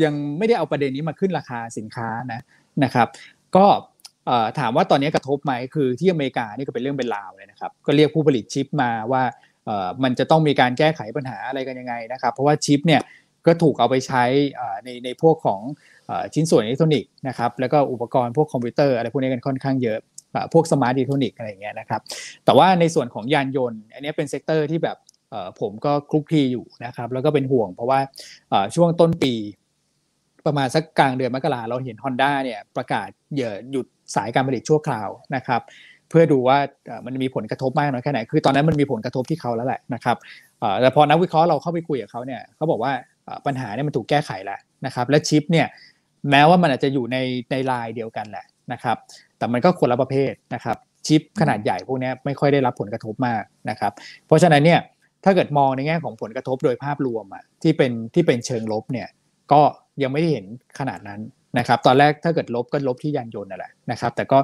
ยังไม่ได้เอาประเด็นนี้มาขึ้นราคาสินค้านะครับก็ถามว่าตอนนี้กระทบไหมคือที่อเมริกานี่ก็เป็นเรื่องเป็นราวเลยนะครับก็เรียกผู้ผลิตชิปมาว่ามันจะต้องมีการแก้ไขปัญหาอะไรกันยังไงนะครับเพราะว่าชิปเนี่ยก็ถูกเอาไปใช้ในพวกของชิ้นส่วนอิเล็กทรอนิกส์นะครับแล้วก็อุปกรณ์พวกคอมพิวเตอร์อะไรพวกนี้กันค่อนข้างเยอะพวกสมาร์ทอิเล็กทรอนิกส์อะไรอย่างเงี้ยนะครับแต่ว่าในส่วนของยานยนต์อันนี้เป็นเซกเตอร์ที่แบบผมก็คลุกคลีอยู่นะครับแล้วก็เป็นห่วงเพราะว่าช่วงต้นปีประมาณสักกลางเดือนมกราเราเห็น Honda เนี่ยประกาศหยุดสายการผลิตชั่วคราวนะครับเพื่อดูว่ามันมีผลกระทบมากน้อยแค่ไหนคือตอนนั้นมันมีผลกระทบที่เขาแล้วแหละนะครับแต่พอนักวิเคราะห์เราเข้าไปคุยกับเขาเนี่ยเขาบอกว่าปัญหาเนี่ยมันถูกแก้ไขแล้วนะครับและชิปเนี่ยแม้ว่ามันอาจจะอยู่ในลายเดียวกันแหละนะครับแต่มันก็คนละประเภทนะครับชิปขนาดใหญ่พวกนี้ไม่ค่อยได้รับผลกระทบมากนะครับเพราะฉะนั้นเนี่ยถ้าเกิดมองในแง่ของผลกระทบโดยภาพรวมที่เป็นเชิงลบเนี่ยก็ยังไม่ได้เห็นขนาดนั้น นะครับตอนแรกถ้าเกิดลบก็ลบที่ยานยนต์นั่นแหละนะครับแต่ก็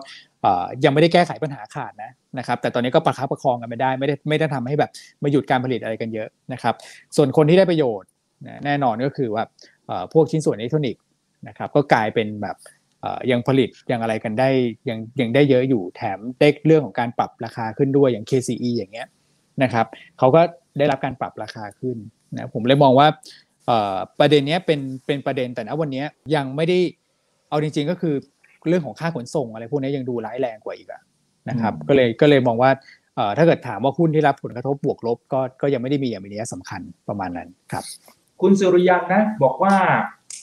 ยังไม่ได้แก้ไขปัญหาขาดนะครับแต่ตอนนี้ก็ประคับประคองกันไม่ได้ไม่ได้ทำให้แบบมาหยุดการผลิตอะไรกันเยอะนะครับส่วนคนที่ได้ประโยชน์แน่นอนก็คือว่าพวกชิ้นส่วนอิเล็กทรอนิกส์นะครับก็กลายเป็นแบบยังผลิตยังอะไรกันได้ยังได้เยอะอยู่แถมได้เรื่องของการปรับราคาขึ้นด้วยอย่าง KCE อย่างเงี้ยนะครับเขาก็ได้รับการปรับราคาขึ้นนะผมเลยมองว่าประเด็นนี้เป็นประเด็นแต่ณวันนี้ยังไม่ได้เอาจริงๆก็คือเรื่องของค่าขนส่งอะไรพวกนี้ยังดูร้ายแรงกว่าอีกนะครับก็เลยมองว่าถ้าเกิดถามว่าหุ้นที่รับผลกระทบบวกลบก็ยังไม่ได้มีอย่างมีนัยสำคัญประมาณนั้นครับคุณสุริยันนะบอกว่า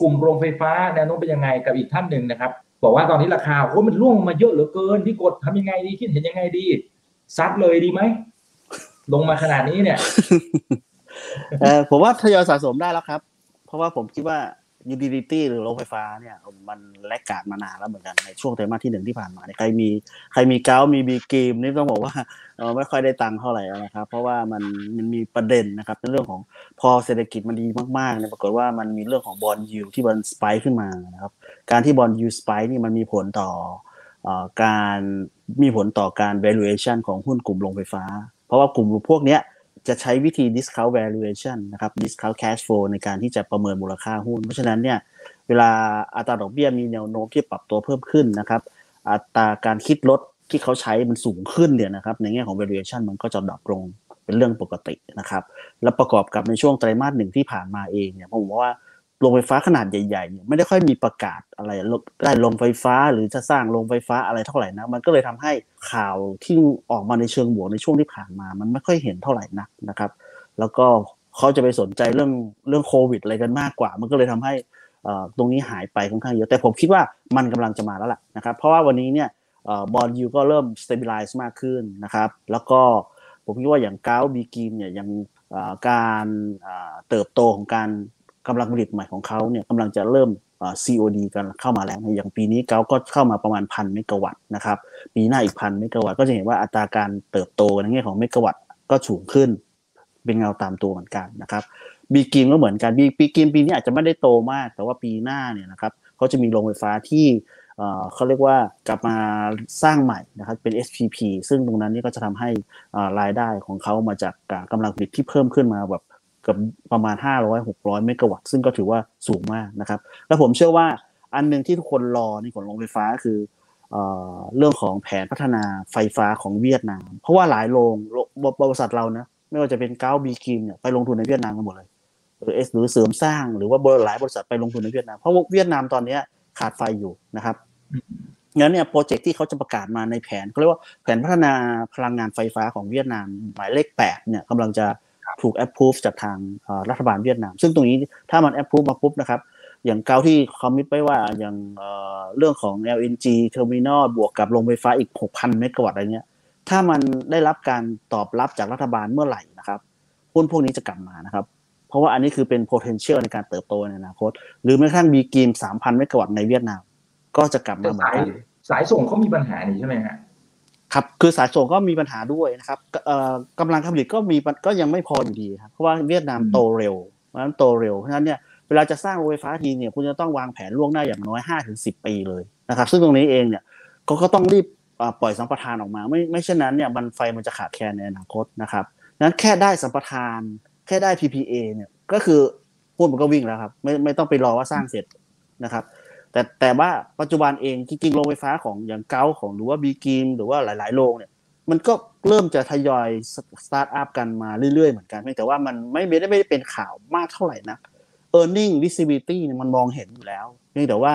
กลุ่มโรงไฟฟ้าแนวโน้มเป็นยังไงกับอีกท่านหนึ่งนะครับบอกว่าตอนนี้ราคามันร่วงมาเยอะเหลือเกินพี่กดทำยังไงดีคิดเห็นยังไงดีซัดเลยดีไหมลงมาขนาดนี้เนี่ยผมว่าทยอยสะสมได้แล้วครับเพราะว่าผมคิดว่า utility หรือโรงไฟฟ้าเนี่ยมันแลกขาดมานานแล้วเหมือนกันในช่วงไตรมาสที่1ที่ผ่านมาเนี่ยใครมีเก้ามีบีเกมนี่ต้องบอกว่าไม่ค่อยได้ตังค์เท่าไหร่นะครับเพราะว่ามันมีประเด็นนะครับในเรื่องของพอเศรษฐกิจมันดีมากๆเนี่ยปรากฏว่ามันมีเรื่องของบอนด์ยิลด์ที่มันสไปค์ขึ้นมานะครับการที่บอนด์ยิลด์สไปค์นี่มันมีผลต่อการมีผลต่อการ valuation ของหุ้นกลุ่มโรงไฟฟ้าเพราะว่ากลุ่มพวกเนี้ยจะใช้วิธี discount valuation นะครับ discount cash flow ในการที่จะประเมินมูลค่าหุ้นเพราะฉะนั้นเนี่ยเวลาอัตราดอกเบี้ยมีแนวโน้มที่ปรับตัวเพิ่มขึ้นนะครับอัตราการคิดลดที่เขาใช้มันสูงขึ้นเนี่ยนะครับในแง่ของ valuation มันก็จะดรอปลงเป็นเรื่องปกตินะครับและประกอบกับในช่วงไตรมาส1ที่ผ่านมาเองเนี่ยผมว่าโรงไฟฟ้าขนาดใหญ่ๆไม่ได้ค่อยมีประกาศอะไรได้โรงไฟฟ้าหรือจะสร้างโรงไฟฟ้าอะไรเท่าไหร่นะมันก็เลยทำให้ข่าวที่ออกมาในเชิงบวกในช่วงที่ผ่านมามันไม่ค่อยเห็นเท่าไหร่นักนะครับแล้วก็เขาจะไปสนใจเรื่องโควิดอะไรกันมากกว่ามันก็เลยทำให้ตรงนี้หายไปค่อนข้างเยอะแต่ผมคิดว่ามันกำลังจะมาแล้วล่ะนะครับเพราะว่าวันนี้เนี่ยบอนด์ยิลด์ก็เริ่ม stabilize มากขึ้นนะครับแล้วก็ผมคิดว่าอย่างก้าวบีกินเนี่ยยังการเติบโตของการกำลังผลิตใหม่ของเขาเนี่ยกำลังจะเริ่มCOD กันเข้ามาแล้วอย่างปีนี้เขาก็เข้ามาประมาณ 1,000 เมกะวัตต์นะครับปีหน้าอีก 1,000 เมกะวัตต์ก็จะเห็นว่าอัตราการเติบโตในแง่ของเมกะวัตต์ก็สูงขึ้นเป็นเงาตามตัวเหมือนกันนะครับบีกิมก็เหมือนกันบีกิมปีนี้อาจจะไม่ได้โตมากแต่ว่าปีหน้าเนี่ยนะครับเขาจะมีโรงไฟฟ้าที่เขาเรียกว่ากลับมาสร้างใหม่นะครับเป็น SPP ซึ่งตรงนั้นนี่ก็จะทำให้รายได้ของเขามาจากกำลังผลิตที่เพิ่มขึ้นมาแบบกับประมาณ 500-600 เมกะวัตต์ซึ่งก็ถือว่าสูงมากนะครับและผมเชื่อว่าอันนึงที่ทุกคนรอในของโรงไฟฟ้าคือเรื่องของแผนพัฒนาไฟฟ้าของเวียดนามเพราะว่าหลายโรงบริษัทเรานะไม่ว่าจะเป็นก้าวบีกิมเนี่ยไปลงทุนในเวียดนามกันหมดเลยหรือเสริมสร้างหรือว่าหลายบริษัทไปลงทุนในเวียดนามเพราะว่าเวียดนามตอนนี้ขาดไฟอยู่นะครับงั้นเนี่ยโปรเจกต์ที่เขาจะประกาศมาในแผนเขาเรียกว่าแผนพัฒนาพลังงานไฟฟ้าของเวียดนามหมายเลข 8เนี่ยกำลังจะถูก approve จากทางรัฐบาลเวียดนามซึ่งตรงนี้ถ้ามัน approve มาปุ๊บนะครับอย่างเก่าที่คอมมิตไว้ว่าอย่างเรื่องของ LNG terminal บวกกับโรงไฟฟ้าอีก 6,000 เมกะวัตต์อะไรเงี้ยถ้ามันได้รับการตอบรับจากรัฐบาลเมื่อไหร่นะครับหุ้นพวกนี้จะกลับมานะครับเพราะว่าอันนี้คือเป็น potential ในการเติบโตในอนาคตหรือแม้กระทั่ง BGIM 3,000 เมกะวัตต์ในเวียดนามก็จะกลับมาเหมือนกันสายส่งเขามีปัญหานี่ใช่ไหมฮะครับคือสายส่งก็มีปัญหาด้วยนะครับกำลังการผลิตก็ยังไม่พออยู่ดีครับเพราะว่าเวียดนามโตเร็วเพราะฉะนั้นเนี่ยเวลาจะสร้างโรงไฟฟ้าทีเนี่ยคุณจะต้องวางแผนล่วงหน้าอย่างน้อย 5-10 ปีเลยนะครับซึ่งตรงนี้เองเนี่ยก็ต้องรีบปล่อยสัมปทานออกมาไม่เช่นนั้นเนี่ยไฟมันจะขาดแคลนในอนาคตนะครับนั้นแค่ได้สัมปทานแค่ได้ PPA เนี่ยก็คือพวกมันก็วิ่งแล้วครับไม่ต้องไปรอว่าสร้างเสร็จนะครับแต่ว่าปัจจุบันเองจริงๆโรงไฟฟ้าของอย่างเก้าของหรือว่าบีกิมหรือว่าหลายๆโรงเนี่ยมันก็เริ่มจะทยอยสตาร์ทอัพกันมาเรื่อยๆเหมือนกันแต่ว่ามันไม่ได้เป็นข่าวมากเท่าไหร่นัก earning visibility เนี่ยมันมองเห็นอยู่แล้วแต่ว่า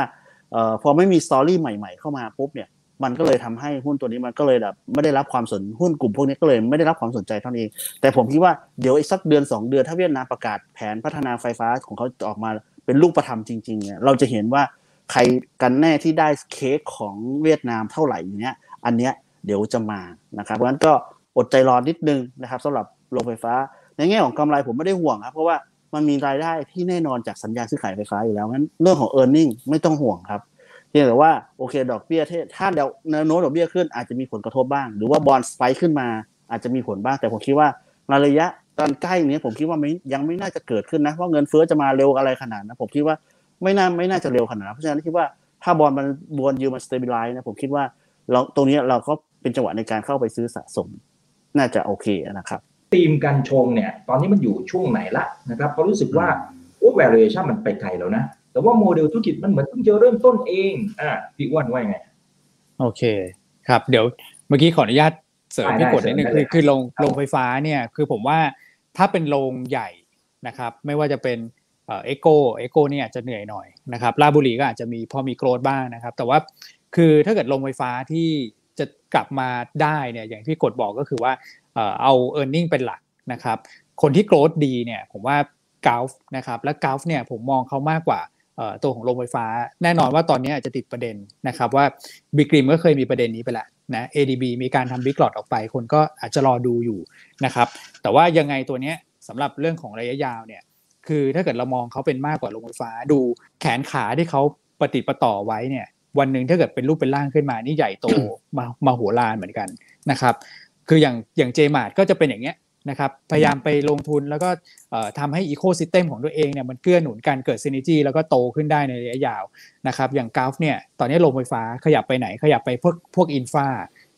พอไม่มีสตอรี่ใหม่ๆเข้ามาปุ๊บเนี่ยมันก็เลยทำให้หุ้นตัวนี้มันก็เลยแบบไม่ได้รับความสนหุ้นกลุ่มพวกนี้ก็เลยไม่ได้รับความสนใจเท่านั้นเองแต่ผมคิดว่าเดี๋ยวอีกสักเดือน2เดือนถ้าเวียดนามประกาศแผนพัฒนาไฟฟ้าของเขาออกมาเป็นรูปธรรมจริงๆเนี่ยเราจะเห็นว่าใครกันแน่ที่ได้เค้กของเวียดนามเท่าไหร่อย่างเงี้ยอันเนี้ยเดี๋ยวจะมานะครับเพราะฉะนั้นก็อดใจรอนิดนึงนะครับสำหรับโรงไฟฟ้าในแง่ของกำไรผมไม่ได้ห่วงครับเพราะว่ามันมีรายได้ที่แน่นอนจากสัญญาซื้อขายไฟฟ้าอยู่แล้วงั้นเรื่องของ earning ไม่ต้องห่วงครับเพียงแต่ว่าโอเคดอกเบี้ยถ้าเดี๋ยวแนวโน้มดอกเบี้ยขึ้นอาจจะมีผลกระทบบ้างหรือว่าบอนด์สไปค์ขึ้นมาอาจจะมีผลบ้างแต่ผมคิดว่าในระยะตอนใกล้นี้ผมคิดว่ายังไม่น่าจะเกิดขึ้นนะเพราะเงินเฟ้อจะมาเร็วอะไรขนาดนั้นผมคิดว่าไม่น่าจะเร็วขนาดนั้นเพราะฉะนั้นคิดว่า ถ้าบอลมันวนยูมันสเตบิไลซ์นะผมคิดว่าเราตรงนี้เราก็เป็นจังหวะในการเข้าไปซื้อสะสมน่าจะโอเคนะครับธีมการชงเนี่ยตอนนี้มันอยู่ช่วงไหนละนะครับเพราะรู้สึกว่าโอ้ valuation มันไปไกลแล้วนะแต่ว่าโมเดลธุรกิจมันเหมือนเพิ่งจะเริ่มต้นเองพี่อ้วนว่าไงโอเคครับเดี๋ยวเมื่อกี้ขออนุญาตเสริมพี่กดนิดนึงคือโรงไฟฟ้าเนี่ยคือผมว่าถ้าเป็นโรงใหญ่นะครับไม่ว่าจะเป็นเอโกเนี่ยจะเหนื่อยหน่อยนะครับราชบุรีก็อาจจะมีพอมีโกรธบ้างนะครับแต่ว่าคือถ้าเกิดโรงไฟฟ้าที่จะกลับมาได้เนี่ยอย่างที่กดบอกก็คือว่าเอา earning เป็นหลักนะครับคนที่โกรธดีเนี่ยผมว่ากราฟนะครับและกราฟเนี่ยผมมองเขามากกว่าตัวของโรงไฟฟ้าแน่นอนว่าตอนนี้อาจจะติดประเด็นนะครับว่าบิ๊กริมก็เคยมีประเด็นนี้ไปแล้วนะ ADB มีการทำบิ๊กหลอดออกไปคนก็อาจจะรอดูอยู่นะครับแต่ว่ายังไงตัวนี้สำหรับเรื่องของระยะยาวเนี่ยคือถ้าเกิดเรามองเขาเป็นมากกว่าโรงไฟฟ้าดูแขนขาที่เขาปฏิบัติต่อไว้เนี่ยวันหนึ่งถ้าเกิดเป็นรูปเป็นร่างขึ้นมานี่ใหญ่โต มาหัวลานเหมือนกันนะครับคืออย่างเจมาร์ทก็จะเป็นอย่างเงี้ยนะครับพยายามไปลงทุนแล้วก็ทำให้อีโคซิสเต็มของตัวเองเนี่ยมันเกื้อหนุนการเกิดซินเนอร์จีแล้วก็โตขึ้นได้ในระยะยาวนะครับอย่างกราฟเนี่ยตอนนี้โรงไฟฟ้าขยับไปไหนขยับไปพวกอินฟรา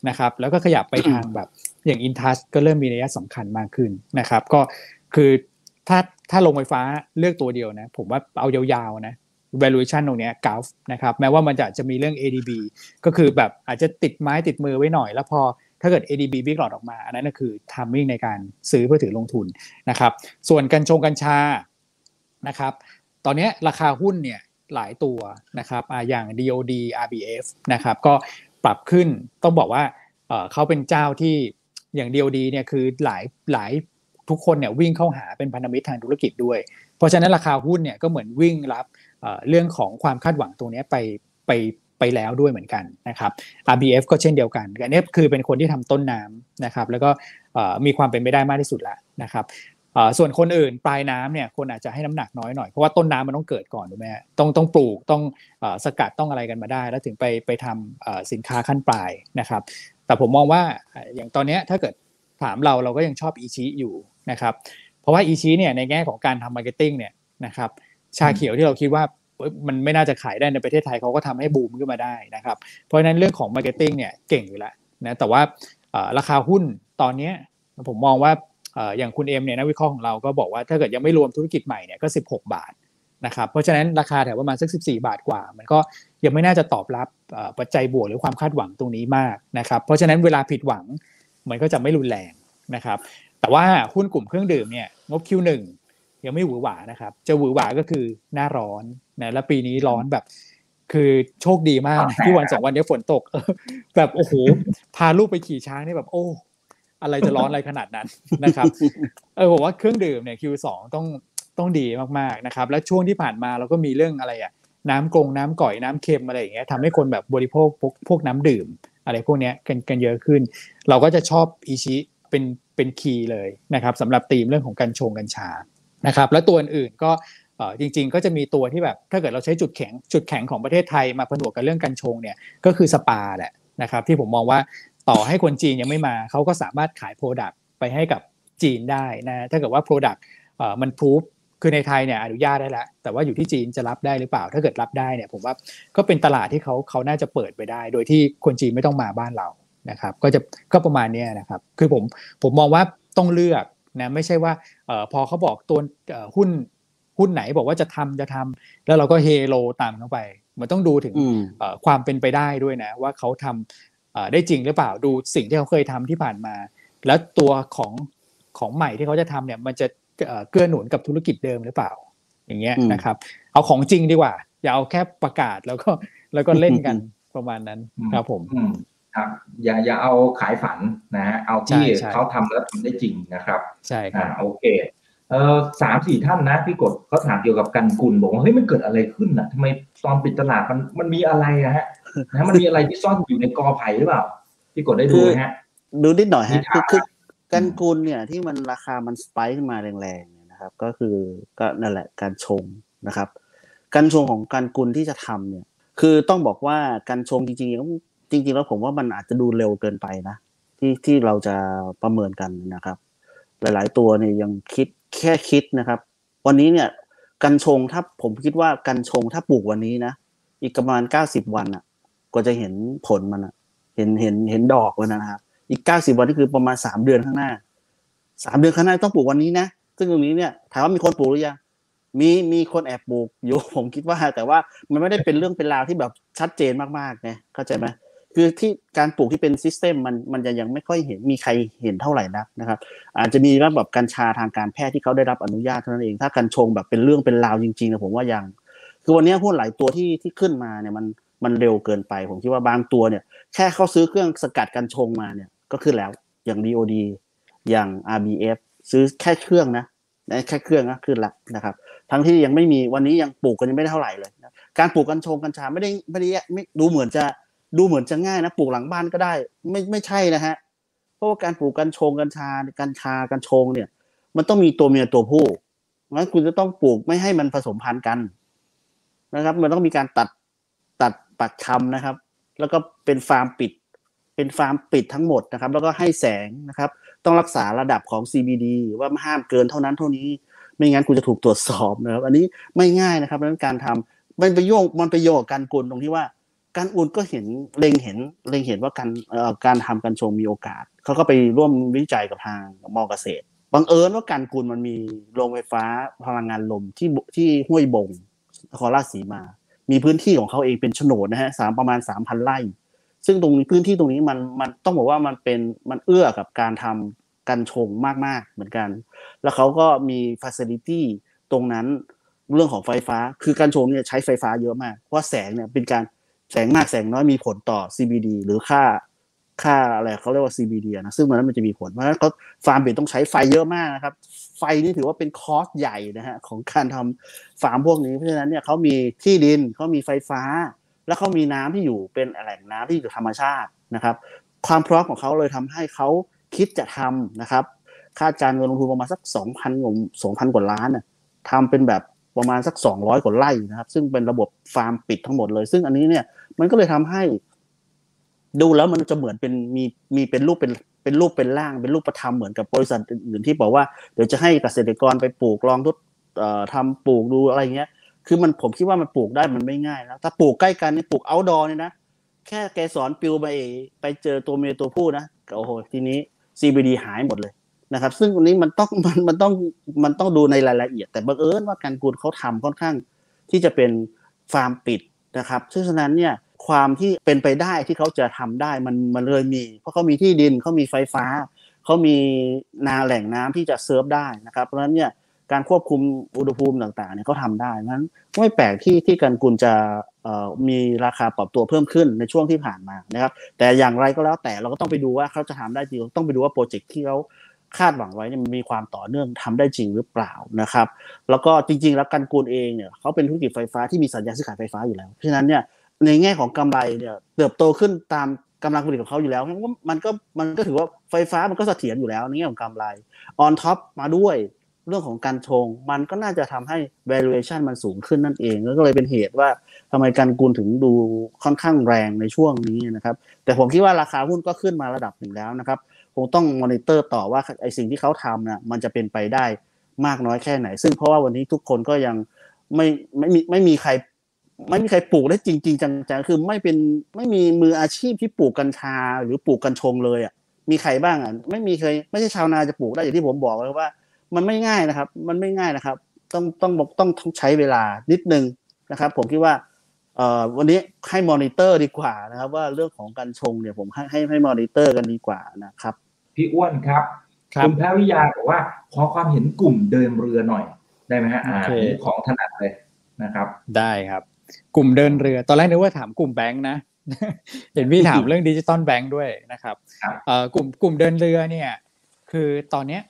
นะครับแล้วก็ขยับไปทางแบบอย่างอินทัชก็เริ่มมีระยะสำคัญมากขึ้นนะครับก็คือถ้าโรงไฟฟ้าเลือกตัวเดียวนะผมว่าเอายาวๆนะ valuation ตรงนี้กราฟนะครับแม้ว่ามันจะมีเรื่อง ADB ก็คือแบบอาจจะติดไม้ติดมือไว้หน่อยแล้วพอถ้าเกิด ADB บิ๊กหลอดออกมาอันนั้นก็คือ timing ในการซื้อเพื่อถือลงทุนนะครับส่วนกัญชานะครับตอนนี้ราคาหุ้นเนี่ยหลายตัวนะครับอย่าง DOD RBF นะครับก็ปรับขึ้นต้องบอกว่าเขาเป็นเจ้าที่อย่าง DOD เนี่ยคือหลายทุกคนเนี่ยวิ่งเข้าหาเป็นพันธมิตรทางธุรกิจด้วยเพราะฉะนั้นราคาหุ้นเนี่ยก็เหมือนวิ่งรับเรื่องของความคาดหวังตรงนี้ไปแล้วด้วยเหมือนกันนะครับ RBF ก็เช่นเดียวกันอันนี้คือเป็นคนที่ทำต้นน้ำนะครับแล้วก็มีความเป็นไปได้มากที่สุดแล้วนะครับส่วนคนอื่นปลายน้ำเนี่ยคนอาจจะให้น้ำหนักน้อยหน่อยเพราะว่าต้นน้ำมันต้องเกิดก่อนถูกไหมต้องปลูกต้องสกัดต้องอะไรกันมาได้แล้วถึงไปทำสินค้าขั้นปลายนะครับแต่ผมมองว่าอย่างตอนนี้ถ้าเกิดถามเราก็ยังชอบอีชิอยู่นะครับเพราะว่าอีชิเนี่ยในแง่ของการทำมาร์เก็ตติ้งเนี่ยนะครับชาเขียวที่เราคิดว่ามันไม่น่าจะขายได้ในประเทศไทยเขาก็ทำให้บูมขึ้นมาได้นะครับเพราะฉะนั้นเรื่องของมาร์เก็ตติ้งเนี่ยเก่งอยู่แล้วนะแต่ว่าราคาหุ้นตอนนี้ผมมองว่าอย่างคุณเอ็มเนี่ยนักวิเคราะห์ของเราก็บอกว่าถ้าเกิดยังไม่รวมธุรกิจใหม่เนี่ยก็16 บาทนะครับเพราะฉะนั้นราคาแถวประมาณสัก14 บาทกว่ามันก็ยังไม่น่าจะตอบรับปัจจัยบวกหรือความคาดหวังตรงนี้มากนะครับเพราะฉะนั้นเวลาผิดหวังมันก็จะไม่รุนแรงนะครับแต่ว่าหุ้นกลุ่มเครื่องดื่มเนี่ยงบ Q1 ยังไม่หวือหวานะครับจะหวือหวาก็คือหน้าร้อนนะแล้วปีนี้ร้อนแบบคือโชคดีมากนะที่วัน2วันนี้ฝนตกแบบโอ้โหพาลูกไปขี่ช้างนี่แบบโอ้อะไรจะร้อนอะไรขนาดนั้นนะครับผมว่าเครื่องดื่มเนี่ย Q2 ต้องดีมากๆนะครับแล้วช่วงที่ผ่านมาเราก็มีเรื่องอะไรอ่ะน้ำก่อยน้ำเค็มอะไรอย่างเงี้ยทำให้คนแบบบริโภคพวกน้ำดื่มอะไรพวกนี้กันเยอะขึ้นเราก็จะชอบอิชิเป็นคีย์เลยนะครับสำหรับธีมเรื่องของการชงกัญชานะครับแล้วตัวอื่นก็จริงๆก็จะมีตัวที่แบบถ้าเกิดเราใช้จุดแข็งของประเทศไทยมาผนวกกับเรื่องกัญชงเนี่ยก็คือสปาแหละนะครับที่ผมมองว่าต่อให้คนจีนยังไม่มาเขาก็สามารถขาย product ไปให้กับจีนได้นะถ้าเกิดว่า product มัน proof คือในไทยเนี่ยอนุญาตได้แล้วแต่ว่าอยู่ที่จีนจะรับได้หรือเปล่าถ้าเกิดรับได้เนี่ยผมว่าก็เป็นตลาดที่เขาน่าจะเปิดไปได้โดยที่คนจีนไม่ต้องมาบ้านเรานะครับก็ประมาณนี้นะครับคือผมมองว่าต้องเลือกนะไม่ใช่ว่าพอเขาบอกตัวหุ้นไหนบอกว่าจะทำแล้วเราก็เฮโลตามเข้าไปมันต้องดูถึงความเป็นไปได้ด้วยนะว่าเขาทำได้จริงหรือเปล่าดูสิ่งที่เขาเคยทำที่ผ่านมาแล้วตัวของใหม่ที่เขาจะทำเนี่ยมันจะเกื้อหนุนกับธุรกิจเดิมหรือเปล่าอย่างเงี้ยนะครับเอาของจริงดีกว่าอย่าเอาแค่ประกาศแล้วก็เล่นกันประมาณนั้นครับผมครับอย่าเอาขายฝันนะฮะเอาที่เขาทำแล้วทำได้จริงนะครับใช่โอเค3-4 ท่านนะพี่กดเขาถามเกี่ยวกับกันกุลบอกว่าเฮ้ยมันเกิดอะไรขึ้นน่ะทำไมตอนปิดตลาดมันมีอะไรนะฮะนะมันมีอะไรที่ซ่อนอยู่ในกอไผ่หรือเปล่าพี่กดได้ดูฮะดูนิดหน่อยฮะคือกันกุลเนี่ยที่มันราคามันสไปค์ขึ้นมาแรงๆนะครับก็คือก็นั่นแหละการชงนะครับการชงของกันกุลที่จะทำเนี่ยคือต้องบอกว่าการชงจริงๆแล้วผมว่ามันอาจจะดูเร็วเกินไปนะที่เราจะประเมินกันนะครับหลายๆตัวเนี่ยยังคิดนะครับวันนี้เนี่ยกัญชงถ้าผมคิดว่ากัญชงถ้าปลูกวันนี้นะ อีกประมาณ90วันอ่ะก็จะเห็นผลมันอ่ะเห็นดอกมันนะครับอีก90วันนี่คือประมาณ3เดือนข้างหน้าต้องปลูกวันนี้นะซึ่งตรงนี้เนี่ยถามว่ามีคนปลูกหรือยังมีคนแอบปลูกอยู่ผมคิดว่าแต่ว่ามันไม่ได้เป็นเรื่องเป็นราวที่แบบชัดเจนมากๆนะเข้าใจไหมคือที่การปลูกที่เป็นซิสเต็มมันจะยังไม่ค่อยเห็นมีใครเห็นเท่าไหร่นักนะครับอาจจะมีแบบกัญชาทางการแพทย์ที่เขาได้รับอนุญาตเท่านั้นเองถ้ากัญชงแบบเป็นเรื่องเป็นราวจริงๆนะผมว่ายังคือวันนี้หุ้นหลายตัวที่ขึ้นมาเนี่ยมันเร็วเกินไปผมคิดว่าบางตัวเนี่ยแค่เขาซื้อเครื่องสกัดกัญชงมาเนี่ยก็ขึ้นแล้วอย่าง DOD อย่าง RBF ซื้อแค่เครื่องนะก็ขึ้นละนะครับทั้งที่ยังไม่มีวันนี้ยังปลูกกันยังไม่ได้เท่าไหร่เลยการปลูกกัญชงกัญชาไม่ได้ดูเหมือนจะง่ายนะปลูกหลังบ้านก็ได้ไม่ใช่นะฮะเพราะว่าการปลูกกัญชงกัญชงเนี่ยมันต้องมีตัวเมียตัวผู้งั้นคุณจะต้องปลูกไม่ให้มันผสมพันธุ์กันนะครับมันต้องมีการตัดปักคำนะครับแล้วก็เป็นฟาร์มปิดทั้งหมดนะครับแล้วก็ให้แสงนะครับต้องรักษาระดับของ CBD ว่าห้ามเกินเท่านั้นเท่านี้ไม่งั้นคุณจะถูกตรวจสอบนะครับอันนี้ไม่ง่ายนะครับเพราะฉะนั้นการทำมันไปโยงกับการกลตรงที่ว่าการอุ่นก็เห็นเล็งเห็นว่าการทำกัญชงมีโอกาสเขาก็ไปร่วมวิจัยกับทางมอเกษตรบังเอิญว่าการกุลมันมีโรงไฟฟ้าพลังงานลมที่ห้วยบงนครราชสีมามีพื้นที่ของเขาเองเป็นโฉนดนะฮะประมาณ 3,000 ไร่ซึ่งตรงนี้พื้นที่ตรงนี้มันต้องบอกว่ามันเอื้อกับการทำกัญชงมากๆเหมือนกันแล้วเขาก็มี facility ตรงนั้นเรื่องของไฟฟ้าคือกัญชงเนี่ยใช้ไฟฟ้าเยอะมากเพราะแสงเนี่ยเป็นการแสงมากแสงน้อยมีผลต่อ CBD หรือค่าอะไรเขาเรียกว่า CBD นะซึ่งมันจะมีผลเพราะฉะนั้นเขาฟาร์มเบดต้องใช้ไฟเยอะมากนะครับไฟนี่ถือว่าเป็นคอสใหญ่นะฮะของการทำฟาร์มพวกนี้เพราะฉะนั้นเนี่ยเขามีที่ดินเขามีไฟฟ้าแล้วเขามีน้ำที่อยู่เป็นแหล่งน้ำที่อยู่ธรรมชาตินะครับความพร้อมของเขาเลยทำให้เขาคิดจะทำนะครับคาดการเงินลงทุนประมาณสัก 2,000 กว่าล้านนะทำเป็นแบบประมาณสัก200กว่าไร่นะครับซึ่งเป็นระบบฟาร์มปิดทั้งหมดเลยซึ่งอันนี้เนี่ยมันก็เลยทำให้ดูแล้วมันจะเหมือนเป็นมีเป็นรูปเป็นรูปเป็นร่างเป็นรูปธรรมเหมือนกับบริษัทอื่นที่บอกว่าเดี๋ยวจะให้เกษตรกรไปปลูกลองทดทำปลูกดูอะไรเงี้ยคือมันผมคิดว่ามันปลูกได้มันไม่ง่ายนะถ้าปลูกใกล้กันนี่ปลูกเอาท์ดอร์เนี่ยนะแค่เกสรปลิวไปเจอตัวเมียตัวผู้นะโอ้โหทีนี้ CBD หายหมดเลยนะครับซึ่งวันนี้มันต้องดูในรายละเอียดแต่บังเอิญว่าการกูลเขาทำค่อนข้างที่จะเป็นฟาร์มปิดนะครับซึ่งฉะนั้นเนี่ยความที่เป็นไปได้ที่เขาจะทำได้มันเลยมีเพราะเขามีที่ดินเขามีไฟฟ้าเขามีนาแหล่งน้ำที่จะเซิร์ฟได้นะครับเพราะฉะนั้นเนี่ยการควบคุมอุณหภูมิต่างๆเนี่ยเขาทำได้งั้นไม่แปลกที่การกุลจะมีราคาปรับตัวเพิ่มขึ้นในช่วงที่ผ่านมานะครับแต่อย่างไรก็แล้วแต่เราก็ต้องไปดูว่าเขาจะทำได้จริงต้องไปดูว่าโปรเจกต์ที่เขาคาดหวังไว้เนี่ยมันมีความต่อเนื่องทำได้จริงหรือเปล่านะครับแล้วก็จริงๆแล้วการกุลเองเนี่ยเขาเป็นธุรกิจไฟฟ้าที่มีสัญญาซื้อขายไฟฟ้าอยู่แล้วเพราะฉะนั้นเนี่ยในแง่ของกำไรเนี่ยเติบโตขึ้นตามกำลังผลิตของเขาอยู่แล้วมันก็ถือว่าไฟฟ้ามันก็เสถียรอยู่แล้วในแง่ของกำไรออนท็อปมาด้วยเรื่องของการชงมันก็น่าจะทำให้ valuation มันสูงขึ้นนั่นเองแล้วก็เลยเป็นเหตุว่าทำไมการกุลถึงดูค่อนข้างแรงในช่วงนี้นะครับแต่ผมคิดว่าราคาหุ้นก็ขึ้นมาระดับหนึ่งแล้วนะครับคงต้องมอนิเตอร์ต่อว่าไอสิ่งที่เขาทำนะมันจะเป็นไปได้มากน้อยแค่ไหนซึ่งเพราะว่าวันนี้ทุกคนก็ยังไม่มีใครปลูกได้จริงๆจังๆคือไม่มีมืออาชีพที่ปลูกกัญชาหรือปลูกกัญชงเลยอ่ะมีใครบ้างอ่ะไม่มีเคยไม่ใช่ชาวนาจะปลูกได้อย่างที่ผมบอกเลยว่ามันไม่ง่ายนะครับต้องใช้เวลานิดนึงนะครับผมคิดว่าวันนี้ให้มอนิเตอร์ดีกว่านะครับว่าเรื่องของกัญชงเนี่ยผมให้มอนิเตอร์กันดีกว่านะครับพี่อ้วนครับคุณแพรวิยาบอกว่าขอความเห็นกลุ่มเดินเรือหน่อยได้ไหมฮะของถนัดเลยนะครับได้ครับกลุ่มเดินเรือตอนแรกนึกว่าถามกลุ่มแบงค์นะเห็นพี่ถามเรื่องดิจิตอลแบงค์ด้วยนะครับกลุ่มเดินเรือเนี่ยคือตอนนี้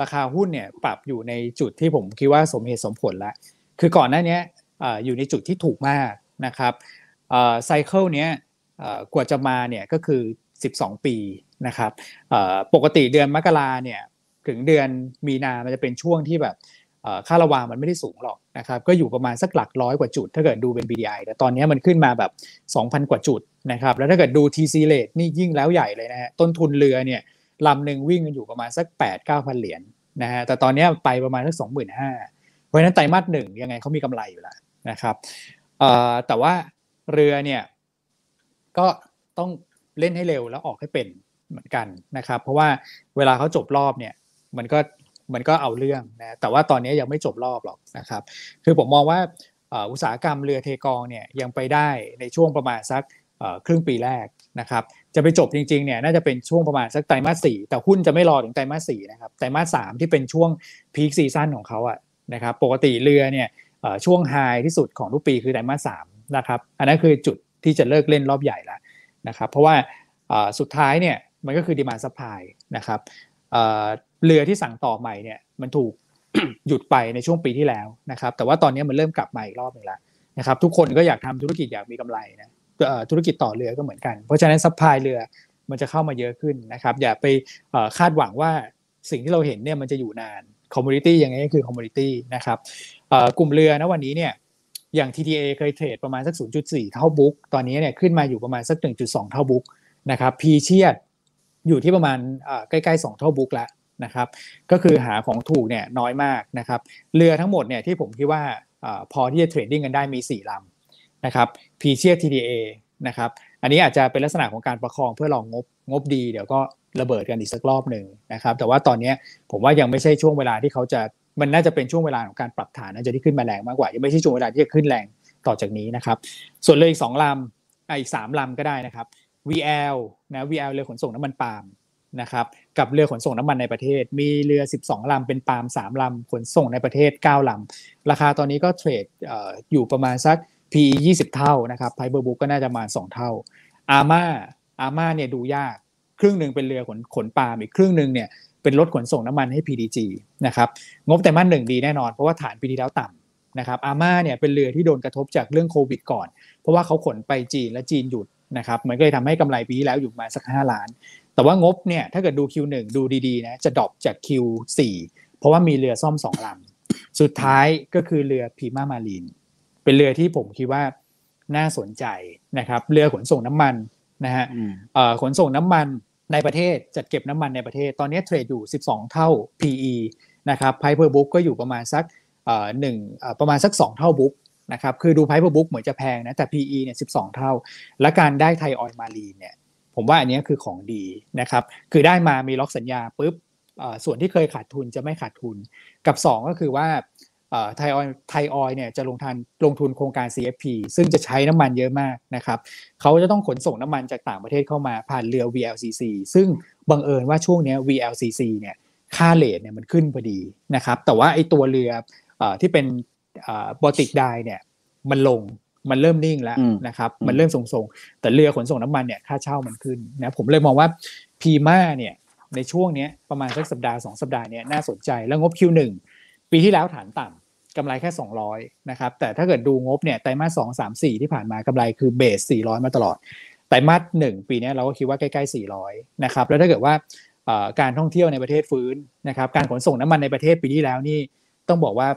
ราคาหุ้นเนี่ยปรับอยู่ในจุดที่ผมคิดว่าสมเหตุสมผลแล้วคือก่อนหน้านี้อยู่ในจุดที่ถูกมากนะครับไซเคิลเนี้ยกว่าจะมาเนี่ยก็คือ12ปีนะครับปกติเดือนมกราเนี่ยถึงเดือนมีนามันจะเป็นช่วงที่แบบค่าระวางมันไม่ได้สูงหรอกนะครับก็อยู่ประมาณสักหลักร้อยกว่าจุดถ้าเกิดดูเป็น BDI แต่ตอนนี้มันขึ้นมาแบบ 2,000 กว่าจุดนะครับแล้วถ้าเกิดดู TC rate นี่ยิ่งแล้วใหญ่เลยนะฮะต้นทุนเรือเนี่ยลำหนึ่งวิ่งกันอยู่ประมาณสัก 8-9,000 เหรียญ นะฮะแต่ตอนนี้ไปประมาณสัก 25,000 เพราะฉะนั้นไตรมาส 1ยังไงเขามีกำไรอยู่แล้วนะครับแต่ว่า เรือเนี่ยก็ต้องเล่นให้เร็วแล้วออกให้เป็นเหมือนกันนะครับเพราะว่าเวลาเขาจบรอบเนี่ยมันก็เอาเรื่องนะแต่ว่าตอนนี้ยังไม่จบรอบหรอกนะครับคือผมมองว่าอุตสาหกรรมเรือเทกองเนี่ยยังไปได้ในช่วงประมาณสักครึ่งปีแรกนะครับจะไปจบจริงๆเนี่ยน่าจะเป็นช่วงประมาณสักไตรมาส 4แต่หุ้นจะไม่รอถึงไตรมาส 4นะครับไตรมาส 3ที่เป็นช่วงพีคซีซั่นของเขาอ่ะนะครับปกติเรือเนี่ยช่วงไฮที่สุดของทุกปีคือไตรมาส 3นะครับอันนั้นคือจุดที่จะเลิกเล่นรอบใหญ่แล้วนะครับเพราะว่าสุดท้ายเนี่ยมันก็คือ demand supply นะครับเรือที่สั่งต่อใหม่เนี่ยมันถูก หยุดไปในช่วงปีที่แล้วนะครับแต่ว่าตอนนี้มันเริ่มกลับมาอีกรอบนึงแล้วนะครับทุกคนก็อยากทำธุรกิจอยากมีกำไรนะธุรกิจต่อเรือก็เหมือนกันเพราะฉะนั้นซัพพลายเรือมันจะเข้ามาเยอะขึ้นนะครับอย่าไปคาดหวังว่าสิ่งที่เราเห็นเนี่ยมันจะอยู่นานคอมมูนิตี้ยังไงก็คือคอมมูนิตี้นะครับกลุ่มเรือนะวันนี้เนี่ยอย่าง TTA เคยเทรดประมาณสัก 0.4 เท่าบุ๊กตอนนี้เนี่ยขึ้นมาอยู่ประมาณสัก 1.2 เท่าบุ๊กนะครับพีเชียดอยู่ที่ประมาณใกล้ๆ2เท่าบุ๊กแล้วนะครับก็คือหาของถูกเนี่ยน้อยมากนะครับเรือทั้งหมดเนี่ยที่ผมคิดว่าพอที่จะเทรดดิ้งกันได้มี4ลำนะครับพีเชียด TTA นะครับอันนี้อาจจะเป็นลักษณะของการประคองเพื่อรองงบดีเดี๋ยวก็ระเบิดกันอีกสักรอบหนึ่งนะครับแต่ว่าตอนนี้ผมว่ายังไม่ใช่ช่วงเวลาที่เขาจะมันน่าจะเป็นช่วงเวลาของการปรับฐานน่าจะที่ขึ้นมาแรงมากกว่ายังไม่ใช่ช่วงเวลาที่จะขึ้นแรงต่อจากนี้นะครับส่วนเลยอีก2ลำอีก3ลำก็ได้นะครับ VL นะ VL เรือขนส่งน้ำมันปาล์มนะครับกับเรือขนส่งน้ำมันในประเทศมีเรือ12ลำเป็นปาล์ม3ลำขนส่งในประเทศ9ลำราคาตอนนี้ก็เทรดอยู่ประมาณสัก PE 20 เท่านะครับไพเบอร์บุ๊กก็น่าจะประมาณ2เท่าอาม่าเนี่ยดูยากครึ่งนึงเป็นเรือขนปาล์มอีกครึ่งนึงเนี่ยเป็นรถขนส่งน้ำมันให้ PDG นะครับงบแต่มัน1ดีแน่นอนเพราะว่าฐานปีที่แล้วต่ำนะครับอาม่าเนี่ยเป็นเรือที่โดนกระทบจากเรื่องโควิดก่อนเพราะว่าเขาขนไปจีนและจีนหยุดนะครับมันก็เลยทำให้กำไรปีที่แล้วอยู่มาสัก5ล้านแต่ว่างบเนี่ยถ้าเกิดดู Q1 ดูดีๆนะจะดรอปจาก Q4 เพราะว่ามีเรือซ่อม2ลำสุดท้ายก็คือเรือพีมามารีนเป็นเรือที่ผมคิดว่าน่าสนใจนะครับเรือขนส่งน้ำมันนะฮะขนส่งน้ำมันในประเทศจัดเก็บน้ำมันในประเทศตอนนี้เทรดอยู่12เท่า PE นะครับไพเปอร์บุ๊กก็อยู่ประมาณสักประมาณสัก2เท่าบุ๊กนะครับคือดูไพเปอร์บุ๊กเหมือนจะแพงนะแต่ PE เนี่ย12เท่าและการได้ไทยออยล์มารีนเนี่ยผมว่าอันนี้คือของดีนะครับคือได้มามีล็อกสัญญาปุ๊บส่วนที่เคยขาดทุนจะไม่ขาดทุนกับ2ก็คือว่าไทยออยล์เนี่ยจะลงทุนโครงการ CFP ซึ่งจะใช้น้ำมันเยอะมากนะครับเขาจะต้องขนส่งน้ำมันจากต่างประเทศเข้ามาผ่านเรือ VLCC ซึ่งบังเอิญว่าช่วงนี้ VLCC เนี่ยค่าเรทเนี่ยมันขึ้นพอดีนะครับแต่ว่าไอ้ตัวเรือที่เป็นบอลติกไดเนี่ยมันลงมันเริ่มนิ่งแล้วนะครับมันเริ่มทรงๆแต่เรือขนส่งน้ำมันเนี่ยค่าเช่ามันขึ้นนะผมเลยมองว่า Pima เนี่ยในช่วงนี้ประมาณสักสัปดาห์2สัปดาห์เนี่ยน่าสนใจแล้วงบ Q1 ปีที่แล้วฐานต่ำกำไรแค่200นะครับแต่ถ้าเกิดดูงบเนี่ยไตรมาส2 3 4ที่ผ่านมากำไรคือเบส400มาตลอดไตรมาส1ปีนี้เราก็คิดว่าใกล้ๆ400นะครับแล้วถ้าเกิดว่าการท่องเที่ยวในประเทศฟื้นนะครับการขนส่งน้ำมันในประเทศปีที่แล้วนี่ต้องบอกว่า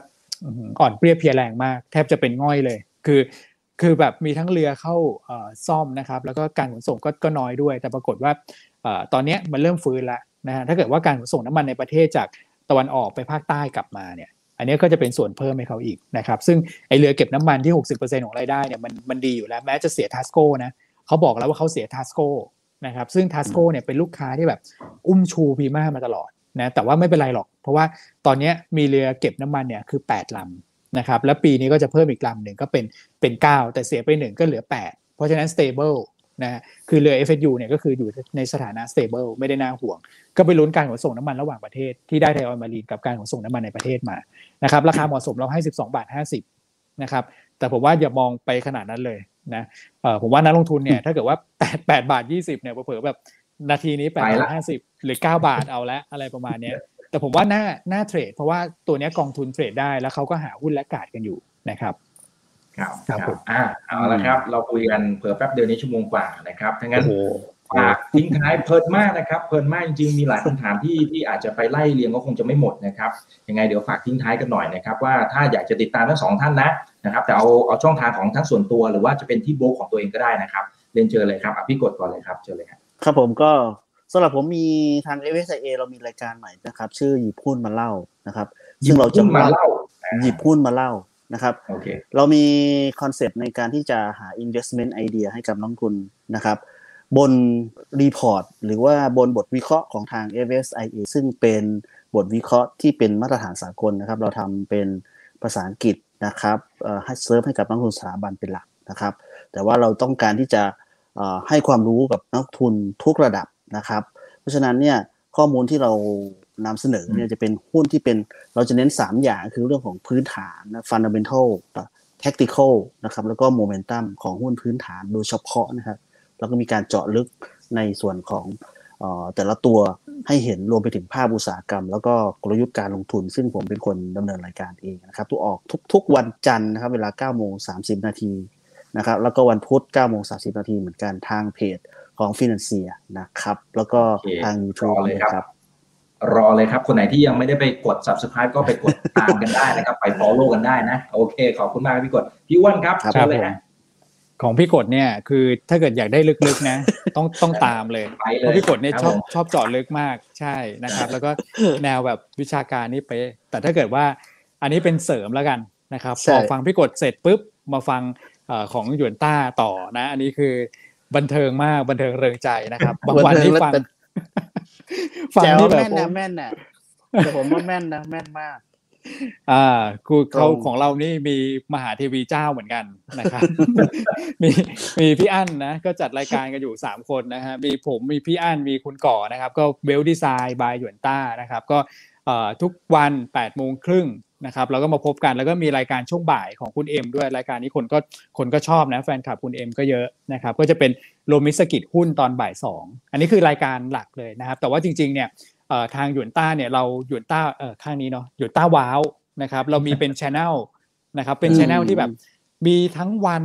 อ่อนเปรี้ยเพลียแรงมากแทบจะเป็นง่อยเลยคือแบบมีทั้งเรือเข้าซ่อมนะครับแล้วก็การขนส่งก็น้อยด้วยแต่ปรากฏว่าตอนนี้มันเริ่มฟื้นแล้วนะฮะถ้าเกิดว่าการขนส่งน้ำมันในประเทศจากตะวันออกไปภาคใต้กลับมาเนี่ยอันนี้ก็จะเป็นส่วนเพิ่มให้เขาอีกนะครับซึ่งไอเรือเก็บน้ำมันที่ 60% ของรายได้เนี่ยมันดีอยู่แล้วแม้จะเสียทัสโก้นะเขาบอกแล้วว่าเขาเสียทัสโก้นะครับซึ่งทัสโก้เนี่ยเป็นลูกค้าที่แบบอุ้มชูพีม่ามาตลอดนะแต่ว่าไม่เป็นไรหรอกเพราะว่าตอนนี้มีเรือเก็บน้ำมันเนี่ยคือ8ลำนะครับแล้วปีนี้ก็จะเพิ่มอีกลำหนึ่งก็เป็น9แต่เสียไป1ก็เหลือ8เพราะฉะนั้น stable นะคือเรือ FSU เนี่ยก็คืออยู่ในสถานะ stable ไม่ได้น่าห่วงก็ไปลุ้นการขนส่งน้ำมันระหว่างประเทศที่ได้ไทยออยล์มารีนกับการขนส่งน้ำมันในประเทศมานะครับราคาเหมาะสมเราให้12.50 บาทนะครับแต่ผมว่าอย่ามองไปขนาดนั้นเลยนะผมว่านักลงทุนเนี่ยถ้าเกิดว่า8.20 บาทเนี่ยเผลอแบบนาทีนี้8.50 บาทหรือ9 บาทเอาละอะไรประมาณนี้แต่ผมว่าน่าเทรดเพราะว่าตัวนี้กองทุนเทรดได้แล้วเขาก็หาหุ้นและกาดกันอยู่นะครับครับผมเอาละครับเราคุยกันเผลอแป๊บเดียวนี้ชั่วโมงกว่านะครับถ้างั้นทิ้งท้ายเพลินมากนะครับเพลินมากจริงๆมีหลายคำถามที่อาจจะไปไล่เรียงก็คงจะไม่หมดนะครับยังไงเดี๋ยวฝากทิ้งท้ายกันหน่อยนะครับว่าถ้าอยากจะติดตามทั้งสองท่านนะครับแต่เอาช่องทางของทั้งส่วนตัวหรือว่าจะเป็นที่โบล็อกของตัวเองก็ได้นะครับเรียนเจอเลยครับพี่กดก่อนเลยครับเจอเลยครับผมก็สำหรับผมมีทาง FSA เรามีรายการใหม่นะครับชื่อหยิบหุ้นมาเล่านะครับซึ่งเราจะมาเล่าหยิบหุ้นมาเล่า นะครับ okay. เรามีคอนเซปต์ในการที่จะหา investment idea ให้กับนักลงทุนนะครับบนรีพอร์ตหรือว่าบนบทวิเคราะห์ของทาง FSIA ซึ่งเป็นบทวิเคราะห์ที่เป็นมาตรฐานสากลนะครับเราทำเป็นภาษาอังกฤษนะครับให้เซิร์ฟให้กับนักลงทุนสถาบันเป็นหลักนะครับแต่ว่าเราต้องการที่จะให้ความรู้กับนักทุนทุกระดับนะครับเพราะฉะนั้นเนี่ยข้อมูลที่เรานำเสนอเนี่ยจะเป็นหุ้นที่เป็นเราจะเน้น3อย่างคือเรื่องของพื้นฐาน fundamental tactical นะครับแล้วก็โมเมนตัมของหุ้นพื้นฐานโดยเฉพาะนะครับแล้วก็มีการเจาะลึกในส่วนของแต่ละตัวให้เห็นรวมไปถึงภาพอุตสาหกรรมแล้วก็กลยุทธ์การลงทุนซึ่งผมเป็นคนดำเนินรายการเองนะครับทุกออกทุกวันจันทร์นะครับเวลา 9:30 นาทีนะครับแล้วก็วันพุธ 9:30 นาทีเหมือนกันทางเพจของ Financier นะครับแล้วก็ทาง YouTube นะครับรอเลยครับคนไหนที่ยังไม่ได้ไปกด Subscribe ก็ไปกดตามกันได้นะครับไป follow กันได้นะโอเคขอบคุณมากพี่กดพี่อ้วนครับเชิญเลยฮะของพี่กดเนี่ยคือถ้าเกิดอยากได้ลึกๆนะต้องตามเลยเพราะพี่กดเนี่ยชอบเจาะลึกมากใช่นะครับแล้วก็แนวแบบวิชาการนี่ไปแต่ถ้าเกิดว่าอันนี้เป็นเสริมแล้วกันนะครับพอฟังพี่กดเสร็จปุ๊บมาฟังของหยวนต้าต่อนะอันนี้คือบันเทิงมากบันเทิงเริงใจนะครับบางวันที่ฟังนี่แบบแม่นน่ะแต่ผมว่าแม่นนะแม่นมากคือเขาของเรานี่มีมหาเทวีเจ้าเหมือนกันนะครับ มีพี่อั้นนะก็จัดรายการกันอยู่3คนนะฮะมีผมมีพี่อั้นมีคุณก่อนะครับก็เวลดีไซน์บายหยวนต้านะครับก็ทุกวัน 8:30 น.นะครับเราก็มาพบกันแล้วก็มีรายการช่วงบ่ายของคุณเอ็มด้วยรายการนี้คนก็ชอบนะแฟนคลับคุณเอ็มก็เยอะนะครับก็จะเป็นโลมิสกิจหุ้นตอนบ่าย2อันนี้คือรายการหลักเลยนะครับแต่ว่าจริงๆเนี่ยทางหยวนต้าเนี่ยเราหยวนต้าข้างนี้เนาะหยวนต้าว้าวนะครับเรามีเป็น channel นะครับเป็น channel ที่แบบมีทั้งวัน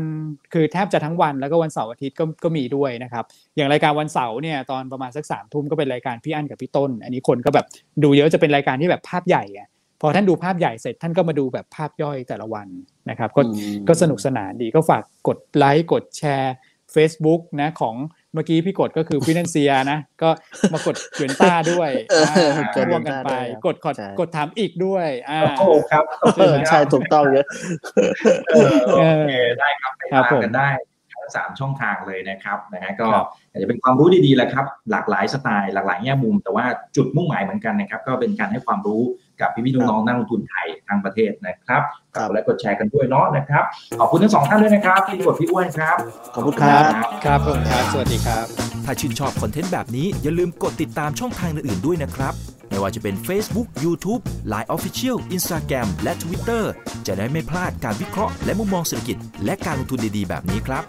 คือแทบจะทั้งวันแล้วก็วันเสาร์อาทิตย์ก็มีด้วยนะครับอย่างรายการวันเสาร์เนี่ยตอนประมาณสัก 3:00 น.ก็เป็นรายการพี่อั้นกับพี่ต้นอันนี้คนก็แบบดูเยอะจะเป็นรายการที่แบบภาพใหญ่อ่ะพอท่านดูภาพใหญ่เสร็จท่านก็มาดูแบบภาพย่อยแต่ละวันนะครับก็สนุกสนานดีก็ฝากกดไลค์กดแชร์ Facebook นะของเมื่อกี้พี่กดก็คือ Financier นะก็มากดหยวนต้าด้วยร่วมกันไปกดถามอีกด้วยโอ้ครับใช่ถูกต้องเยอะโอเคได้ครับไปตามกันได้ทั้ง3ช่องทางเลยนะครับนะฮะก็อาจจะเป็นความรู้ดีๆแหละครับหลากหลายสไตล์หลากหลายแง่มุมแต่ว่าจุดมุ่งหมายเหมือนกันนะครับก็เป็นการให้ความรู้กับพี่ๆน้องๆนักลงทุนไทยทั้งประเทศนะครับกดไลค์กดแชร์กันด้วยเนาะนะครับขอบคุณทั้ง2ท่านด้วยนะครับพี่กดพี่อ้วนครับขอบคุณครับครับผมครับสวัสดีครับถ้าชื่นชอบคอนเทนต์แบบนี้อย่าลืมกดติดตามช่องทางอื่นๆด้วยนะครับไม่ว่าจะเป็น Facebook YouTube Line Official Instagram และ Twitter จะได้ไม่พลาดการวิเคราะห์และมุมมองเศรษฐกิจและการลงทุนดีๆแบบนี้ครับ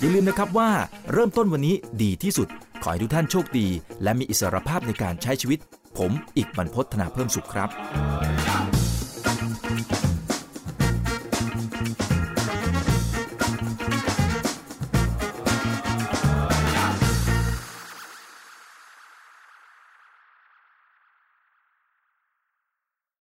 อย่าลืมนะครับว่าเริ่มต้นวันนี้ดีที่สุดขอให้ทุกท่านโชคดีและมีอิสรภาพในการใช้ชีวิตผมอิกบรรพต ธนาเพิ่มสุขครับ